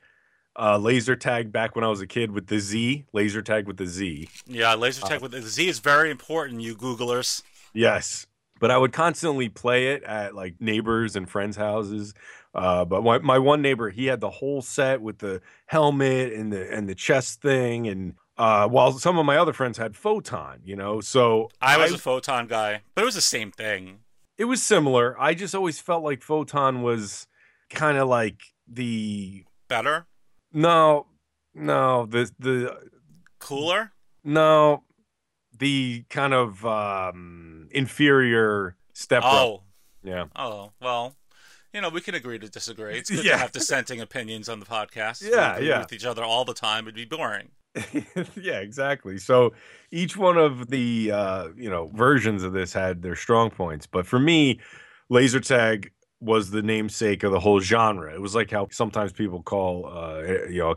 laser tag back when I was a kid with the Z. Laser tag with the Z. Yeah, laser tag with the Z is very important, you Googlers. Yes, but I would constantly play it at like neighbors and friends' houses. But my one neighbor, he had the whole set with the helmet and the chest thing, and while some of my other friends had photon, you know. So I was a photon guy, but it was the same thing. It was similar. I just always felt like Photon was kind of like the better. No, the cooler. No, the kind of inferior step. Oh, up. Yeah. Oh well, you know we can agree to disagree. It's good to have dissenting opinions on the podcast. Yeah, we agree with each other all the time. It'd be boring. Yeah, exactly. So each one of the versions of this had their strong points, but for me, laser tag was the namesake of the whole genre. It was like how sometimes people call a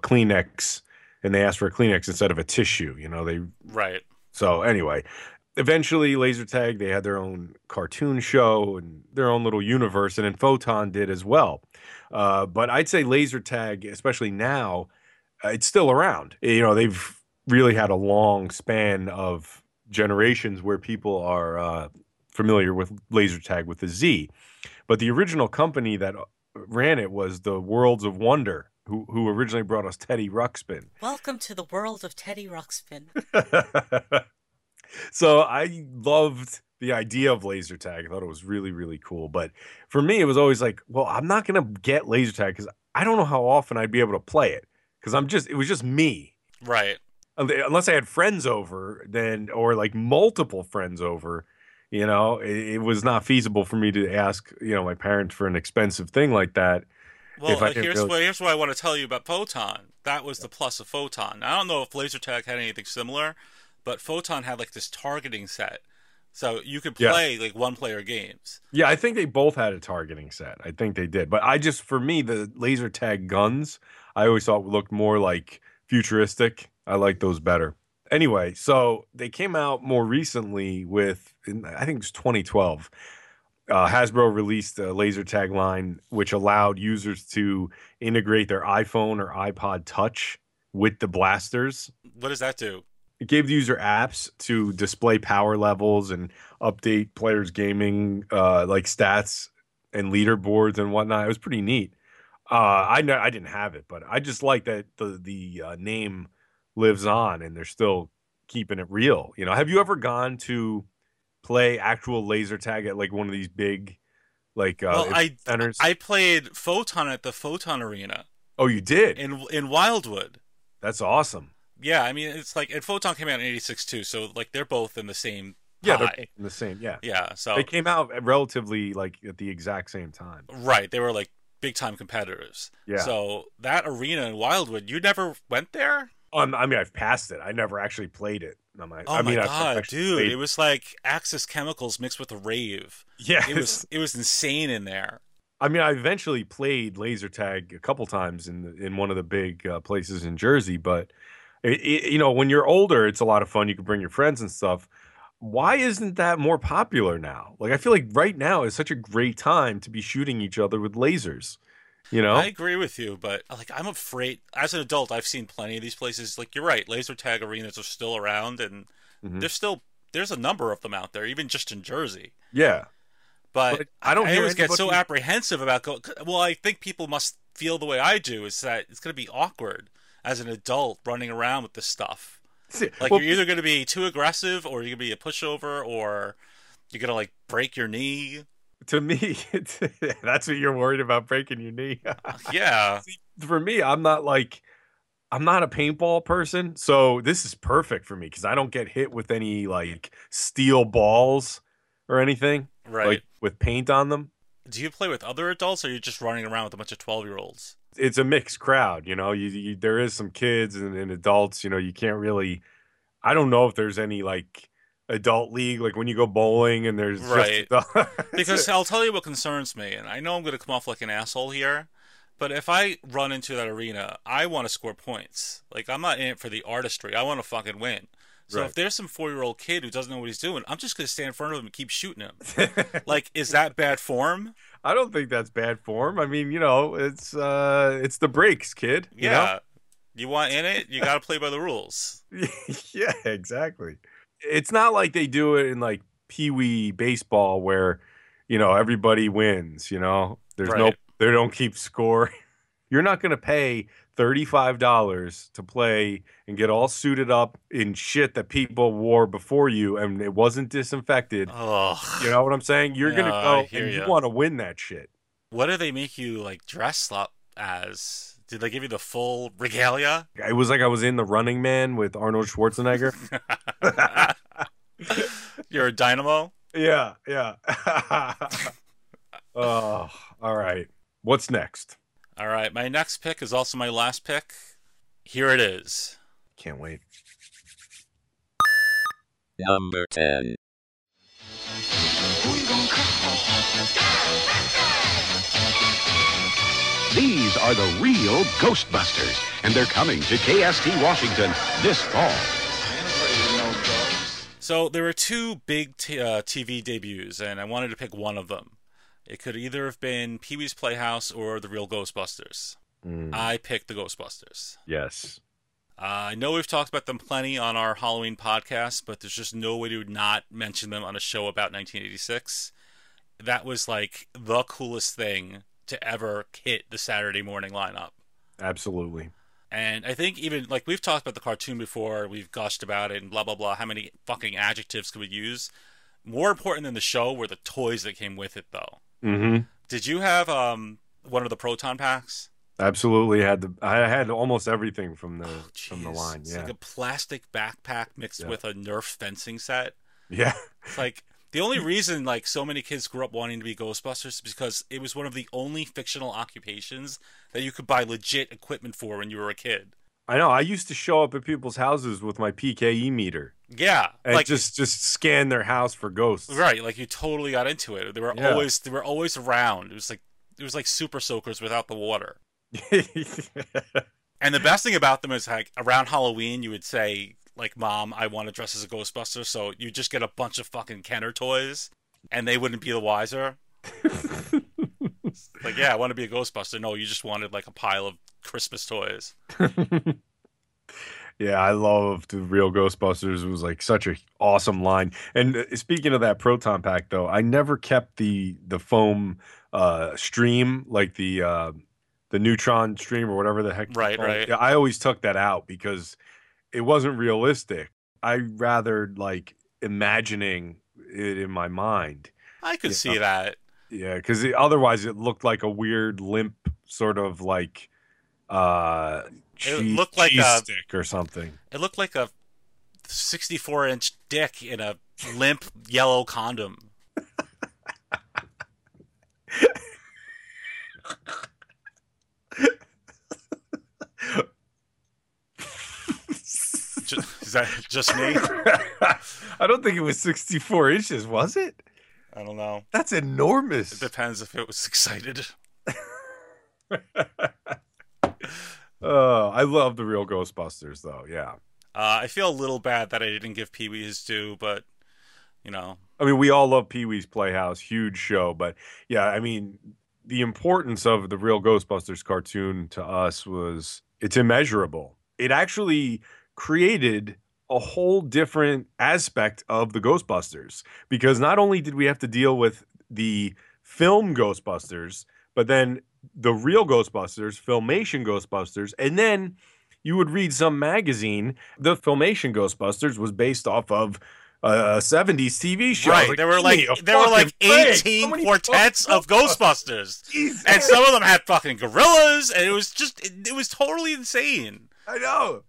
Kleenex and they ask for a Kleenex instead of a tissue. Right. So anyway, eventually laser tag, they had their own cartoon show and their own little universe, and then Photon did as well. But I'd say laser tag, especially now, it's still around. They've really had a long span of generations where people are familiar with laser tag with a Z. But the original company that ran it was the Worlds of Wonder, who originally brought us Teddy Ruxpin. Welcome to the world of Teddy Ruxpin. So I loved the idea of laser tag. I thought it was really, really cool. But for me, it was always like, well, I'm not going to get laser tag because I don't know how often I'd be able to play it. Because it was just me. Right. Unless I had friends over, or like multiple friends over, it was not feasible for me to ask, my parents for an expensive thing like that. Well, here's what I want to tell you about Photon. That was the plus of Photon. I don't know if laser tag had anything similar, but Photon had like this targeting set. So you could play like one-player games. Yeah, I think they both had a targeting set. I think they did. But for me, the laser tag guns, I always thought looked more like futuristic. I like those better. Anyway, so they came out more recently with, I think it was 2012. Hasbro released a laser tag line, which allowed users to integrate their iPhone or iPod Touch with the blasters. What does that do? It gave the user apps to display power levels and update players' gaming like stats and leaderboards and whatnot. It was pretty neat. I know I didn't have it, but I just like that the name lives on and they're still keeping it real. Have you ever gone to play actual laser tag at like one of these big centers? I played Photon at the Photon Arena. Oh, you did? In Wildwood. That's awesome. Yeah, I mean, it's like, and Photon came out in '86 too, so like they're both in the same. Yeah, they're in the same. Yeah, yeah. So they came out relatively like at the exact same time. Right, they were like big time competitors. Yeah. So that arena in Wildwood, you never went there? I mean, I've passed it. I never actually played it. God, dude, it was like Axis Chemicals mixed with a rave. Yeah, it was insane in there. I mean, I eventually played laser tag a couple times in one of the big places in Jersey, but. When you're older, it's a lot of fun. You can bring your friends and stuff. Why isn't that more popular now? Like, I feel like right now is such a great time to be shooting each other with lasers. I agree with you, but like, I'm afraid as an adult, I've seen plenty of these places. Like, you're right. Laser tag arenas are still around, and there's a number of them out there, even just in Jersey. Yeah. But I always get so apprehensive about going. Well, I think people must feel the way I do is that it's going to be awkward as an adult running around with this stuff. Like, well, you're either going to be too aggressive or you're going to be a pushover or you're going to, like, break your knee. To me, that's what you're worried about, breaking your knee. Yeah. See, for me, I'm not a paintball person, so this is perfect for me because I don't get hit with any, like, steel balls or anything. Right. Like, with paint on them. Do you play with other adults or you're just running around with a bunch of 12-year-olds? It's a mixed crowd, there is some kids and adults, you can't really, I don't know if there's any like adult league, like when you go bowling and there's right. Just because I'll tell you what concerns me. And I know I'm going to come off like an asshole here, but if I run into that arena, I want to score points. Like, I'm not in it for the artistry. I want to fucking win. So right. If there's some 4-year-old kid who doesn't know what he's doing, I'm just going to stand in front of him and keep shooting him. Like, is that bad form? I don't think that's bad form. I mean, it's the breaks, kid. You know? You want in it, you got to play by the rules. Yeah, exactly. It's not like they do it in like Pee-wee baseball where, everybody wins, There's no, they don't keep score. You're not going to pay $35 to play and get all suited up in shit that people wore before you and it wasn't disinfected. Ugh. You know what I'm saying? You're going to go and you want to win that shit. What do they make you like dress up as? Did they give you the full regalia? It was like I was in The Running Man with Arnold Schwarzenegger. You're a dynamo? Yeah, yeah. Oh, all right. What's next? All right. My next pick is also my last pick. Here it is. Can't wait. Number 10. Who you gonna call? These are the real Ghostbusters, and they're coming to KST Washington this fall. So there were two big TV debuts, and I wanted to pick one of them. It could either have been Pee-wee's Playhouse or The Real Ghostbusters. Mm. I picked The Ghostbusters. Yes. I know we've talked about them plenty on our Halloween podcast, but there's just no way to not mention them on a show about 1986. That was like the coolest thing to ever hit the Saturday morning lineup. Absolutely. And I think even, like, we've talked about the cartoon before. We've gushed about it and blah, blah, blah. How many fucking adjectives could we use? More important than the show were the toys that came with it, though. Mm-hmm. Did you have one of the proton packs? Absolutely, I had almost everything from the line. Yeah, it's like a plastic backpack mixed with a Nerf fencing set. Yeah, it's like the only reason like so many kids grew up wanting to be Ghostbusters is because it was one of the only fictional occupations that you could buy legit equipment for when you were a kid. I know. I used to show up at people's houses with my PKE meter. Yeah, and like just scan their house for ghosts. Right, like you totally got into it. They were always around. It was like super soakers without the water. And the best thing about them is like around Halloween, you would say like, "Mom, I want to dress as a Ghostbuster," so you just get a bunch of fucking Kenner toys, and they wouldn't be the wiser. Like, yeah, I want to be a Ghostbuster. No, you just wanted like a pile of Christmas toys. Yeah, I loved The Real Ghostbusters. It was like such an awesome line. And speaking of that proton pack, though, I never kept the foam stream, like the neutron stream or whatever the heck. Right, right. I always took that out because it wasn't realistic. I rather like imagining it in my mind. I could see that. Yeah, because otherwise it looked like a weird limp sort of like cheese stick or something. It looked like a 64-inch dick in a limp yellow condom. Is that just me? I don't think it was 64 inches, was it? I don't know. That's enormous. It depends if it was excited. I love The Real Ghostbusters, though. Yeah. I feel a little bad that I didn't give Pee-wee his due, but, you know. I mean, we all love Pee-wee's Playhouse. Huge show. But, yeah, I mean, the importance of The Real Ghostbusters cartoon to us was it's immeasurable. It actually created a whole different aspect of the Ghostbusters, because not only did we have to deal with the film Ghostbusters, but then the real Ghostbusters, Filmation Ghostbusters, and then you would read some magazine. The Filmation Ghostbusters was based off of a 70s TV show. Right, there were like 18 quartets of Ghostbusters. Jesus. And some of them had fucking gorillas, and it was totally insane. I know.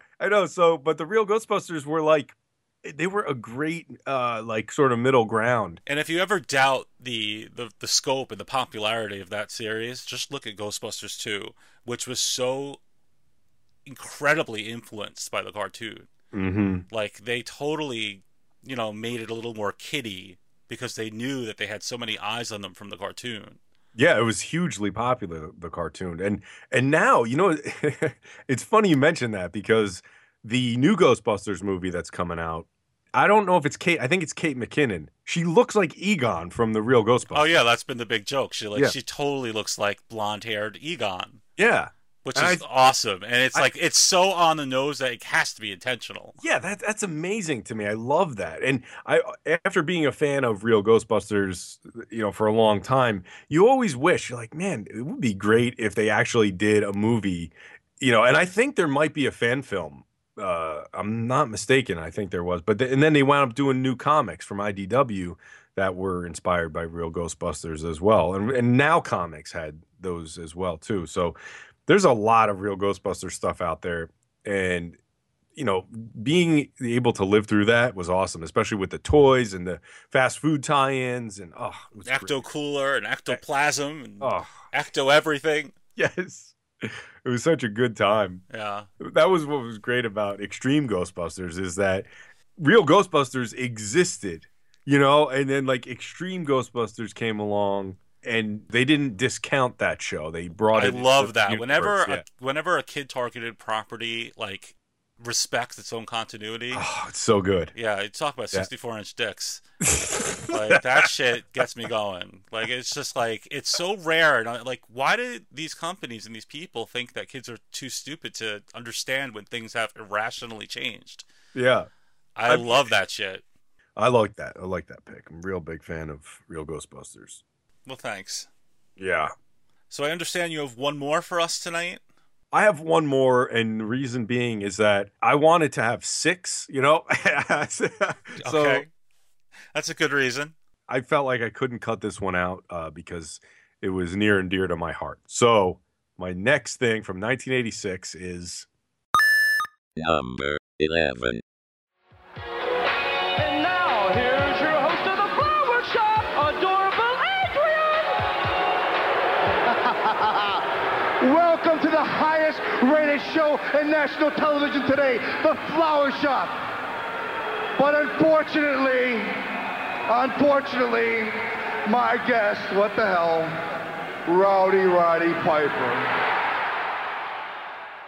So, but the real Ghostbusters were like, they were a great, like, sort of middle ground. And if you ever doubt the scope and the popularity of that series, just look at Ghostbusters 2, which was so incredibly influenced by the cartoon. Mm-hmm. Like, they totally, you know, made it a little more kiddie because they knew that they had so many eyes on them from the cartoon. Yeah, it was hugely popular, the cartoon. And now, you know, it's funny you mention that because the new Ghostbusters movie that's coming out, I don't know if it's Kate. I think it's Kate McKinnon. She looks like Egon from The Real Ghostbusters. Oh, yeah, that's been the big joke. She totally looks like blonde-haired Egon. Yeah. Which is awesome. And it's like, it's so on the nose that it has to be intentional. Yeah, that's amazing to me. I love that. And after being a fan of Real Ghostbusters, you know, for a long time, you always wish, you're like, man, it would be great if they actually did a movie you know, and I think there might be a fan film. I'm not mistaken. I think there was, but and then they wound up doing new comics from IDW that were inspired by real Ghostbusters as well. And Now Comics had those as well too. So there's a lot of real Ghostbuster stuff out there. And, you know, being able to live through that was awesome, especially with the toys and the fast food tie-ins and, oh, it was Ecto Cooler and Ectoplasm and Ecto everything. Yes. It was such a good time. Yeah. That was what was great about Extreme Ghostbusters, is that real Ghostbusters existed, you know, and then like Extreme Ghostbusters came along and they didn't discount that show. They brought it. I love that. Universe. Whenever a kid targeted property like respects its own continuity. Oh, it's so good. Yeah, you talk about 64-inch dicks. Like that shit gets me going. Like it's just like it's so rare. And like, why do these companies and these people think that kids are too stupid to understand when things have irrationally changed? Yeah, I love that shit. I like that. I like that pick. I'm a real big fan of real Ghostbusters. Well, thanks. Yeah. So I understand you have one more for us tonight. I have one more, and the reason being is that I wanted to have 6, you know? So okay. That's a good reason. I felt like I couldn't cut this one out because it was near and dear to my heart. So my next thing from 1986 is... Number 11. And now here's your host of the Flower Shop, Adorable Adrian! Welcome to the highest rated show in national television today, The Flower Shop. But unfortunately, my guest, what the hell, Rowdy Roddy Piper.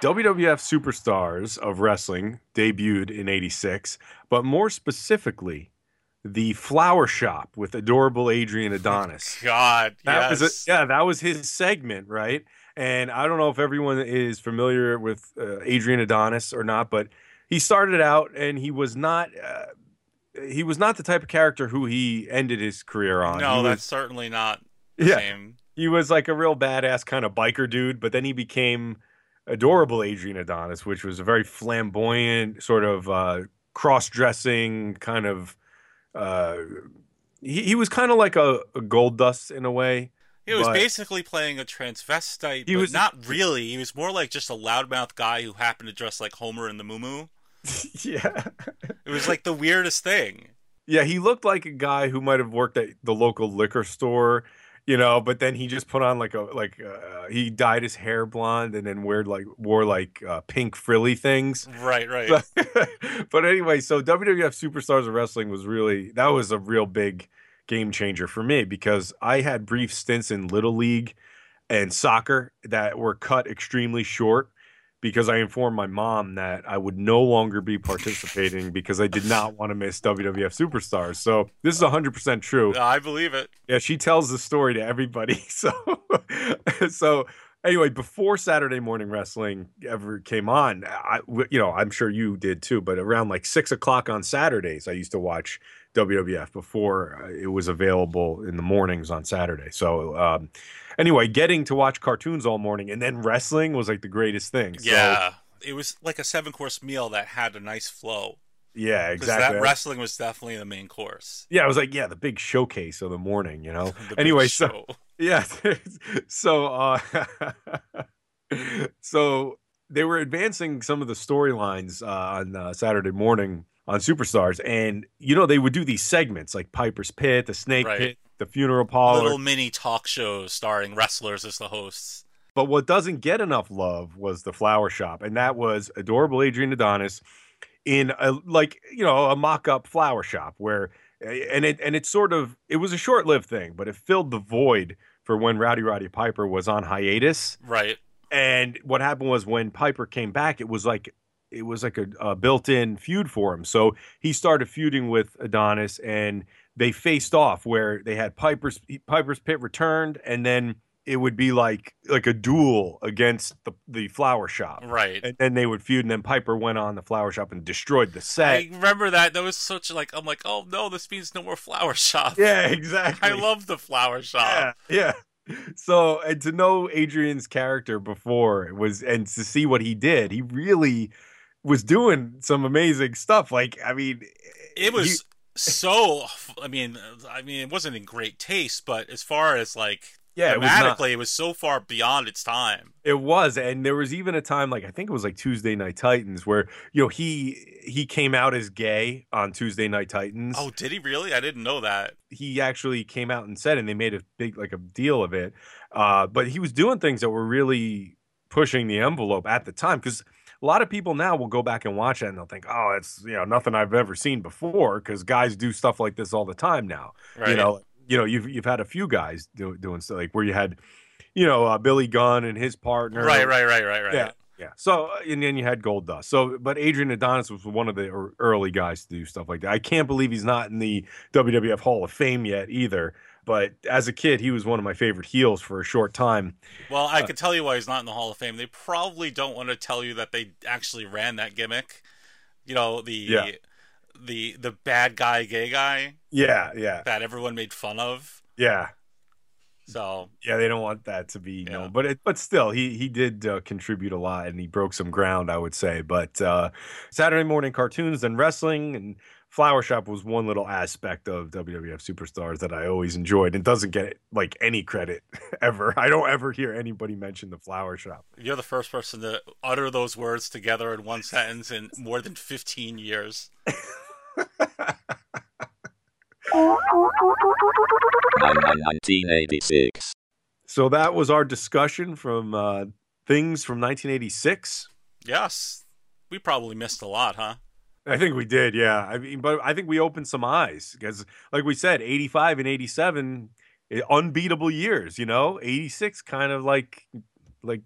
WWF Superstars of Wrestling debuted in 86, but more specifically, The Flower Shop with Adorable Adrian Adonis. God, that was that was his segment, right? And I don't know if everyone is familiar with Adrian Adonis or not, but he started out and he was not the type of character who he ended his career on. No, that's certainly not the same. He was like a real badass kind of biker dude, but then he became Adorable Adrian Adonis, which was a very flamboyant sort of cross-dressing kind of. He was kind of like a Goldust in a way. He was basically playing a transvestite, but not really. He was more like just a loudmouth guy who happened to dress like Homer in the Moo Moo. Yeah. It was like the weirdest thing. Yeah, he looked like a guy who might have worked at the local liquor store, you know, but then he just put on he dyed his hair blonde and then wore pink frilly things. Right. But anyway, so WWF Superstars of Wrestling was a real big game changer for me, because I had brief stints in Little League and soccer that were cut extremely short because I informed my mom that I would no longer be participating because I did not want to miss WWF Superstars. So this is 100% true. I believe it. Yeah, she tells the story to everybody. So anyway, before Saturday morning wrestling ever came on, I'm sure you did too, but around like 6 o'clock on Saturdays, I used to watch WWF before it was available in the mornings on Saturday. So anyway, getting to watch cartoons all morning and then wrestling was like the greatest thing. Yeah, it was like a 7-course meal that had a nice flow. Yeah, exactly. Because that wrestling was definitely the main course. Yeah, it was like, the big showcase of the morning, you know? Anyway, so... Yeah, so they were advancing some of the storylines on Saturday morning on Superstars, and you know they would do these segments like Piper's Pit, the Snake Pit, the Funeral Parlor, little mini talk shows starring wrestlers as the hosts. But what doesn't get enough love was The Flower Shop, and that was Adorable Adrian Adonis in a mock-up flower shop where. It was a short-lived thing, but it filled the void for when Rowdy Roddy Piper was on hiatus. Right. And what happened was when Piper came back, it was like a built-in feud for him. So he started feuding with Adonis, and they faced off where they had Piper's Pit returned, and then it would be like a duel against the Flower Shop. Right. And then they would feud, and then Piper went on the Flower Shop and destroyed the set. I remember that. That was such I'm like, oh no, this means no more Flower Shop. Yeah, exactly. I love the Flower Shop. Yeah. So, and to know Adrian's character before was, and to see what he did, he really was doing some amazing stuff. Like, I mean, it was so. I mean, it wasn't in great taste, but as far as like, yeah, dramatically, it was so far beyond its time. It was, and there was even a time, like I think it was like Tuesday Night Titans, where you know he came out as gay on Tuesday Night Titans. Oh, did he really? I didn't know that. He actually came out and said, and they made a big like a deal of it. But he was doing things that were really pushing the envelope at the time, because a lot of people now will go back and watch that and they'll think, oh, it's, you know, nothing I've ever seen before, because guys do stuff like this all the time now. Right. You know, you've had a few guys doing stuff like where you had, you know, Billy Gunn and his partner. Right. Yeah. Yeah. So, and then you had Gold Dust. So, but Adrian Adonis was one of the early guys to do stuff like that. I can't believe he's not in the WWF Hall of Fame yet either. But as a kid, he was one of my favorite heels for a short time. Well, I could tell you why he's not in the Hall of Fame. They probably don't want to tell you that they actually ran that gimmick. You know, the bad guy, gay guy. Yeah, yeah. That everyone made fun of. Yeah. So yeah, they don't want that to be known, but still, he did contribute a lot, and he broke some ground, I would say. But Saturday morning cartoons, then wrestling, and Flower Shop was one little aspect of WWF Superstars that I always enjoyed, and doesn't get like any credit ever. I don't ever hear anybody mention the Flower Shop. You're the first person to utter those words together in one sentence in more than 15 years. In 1986. So that was our discussion from things from 1986. Yes, we probably missed a lot, huh? I think we did, yeah. I mean, but I think we opened some eyes, because, like we said, 85 and 87, unbeatable years. You know, 86 kind of like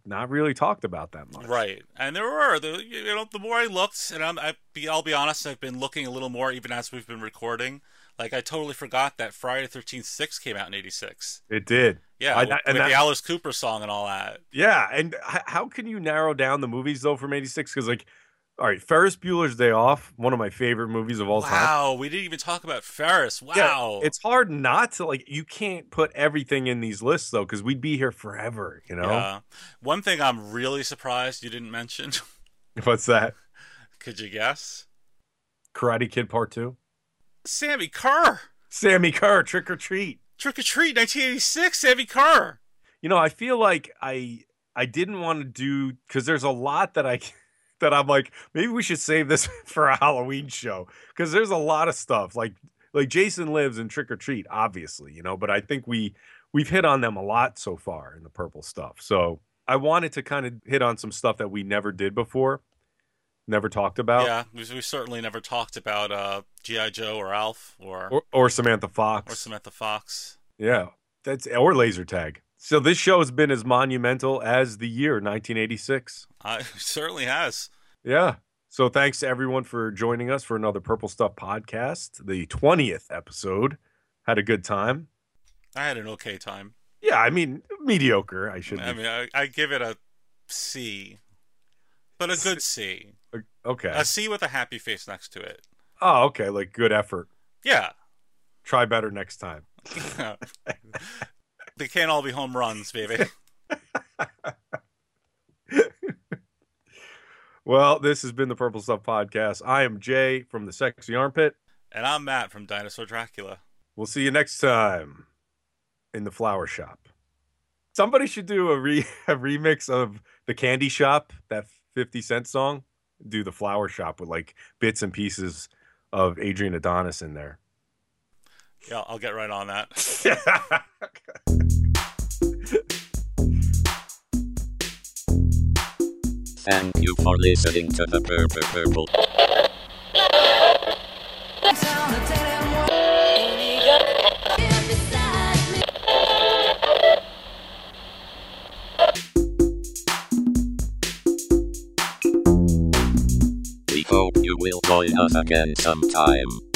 not really talked about that much, right? And there were, you know, the more I looked, and I'll be honest, I've been looking a little more even as we've been recording. Like, I totally forgot that Friday the 13th 6 came out in 86. It did. Yeah, with the Alice Cooper song and all that. Yeah, and how can you narrow down the movies, though, from 86? Because, like, all right, Ferris Bueller's Day Off, one of my favorite movies of all time. Wow, we didn't even talk about Ferris. Wow. Yeah, it's hard not to, like, you can't put everything in these lists, though, because we'd be here forever, you know? Yeah. One thing I'm really surprised you didn't mention. What's that? Could you guess? Karate Kid Part 2? Sammy Kerr. Sammy Kerr, Trick or Treat. Trick or Treat, 1986, Sammy Kerr. You know, I feel like I didn't want to do, because there's a lot that I'm like, maybe we should save this for a Halloween show, because there's a lot of stuff like Jason Lives and Trick or Treat, obviously, you know, but I think we've hit on them a lot so far in the Purple Stuff. So I wanted to kind of hit on some stuff that we never did before. Never talked about. Yeah, we certainly never talked about G.I. Joe or Alf or Samantha Fox. Or Samantha Fox. Yeah, or laser tag. So this show has been as monumental as the year 1986. It certainly has. Yeah. So thanks to everyone for joining us for another Purple Stuff podcast, the 20th episode. Had a good time. I had an okay time. Yeah, I mean, mediocre, I should. I mean, I give it a C, but a good C. Okay. A C with a happy face next to it. Oh, okay. Like, good effort. Yeah. Try better next time. They can't all be home runs, baby. Well, this has been the Purple Stuff Podcast. I am Jay from The Sexy Armpit. And I'm Matt from Dinosaur Dracula. We'll see you next time in the Flower Shop. Somebody should do a remix of The Candy Shop, that 50 Cent song. Do the Flower Shop with like bits and pieces of Adrian Adonis in there. Yeah, I'll get right on that. Thank you for listening to the Purple. Hope you will join us again sometime.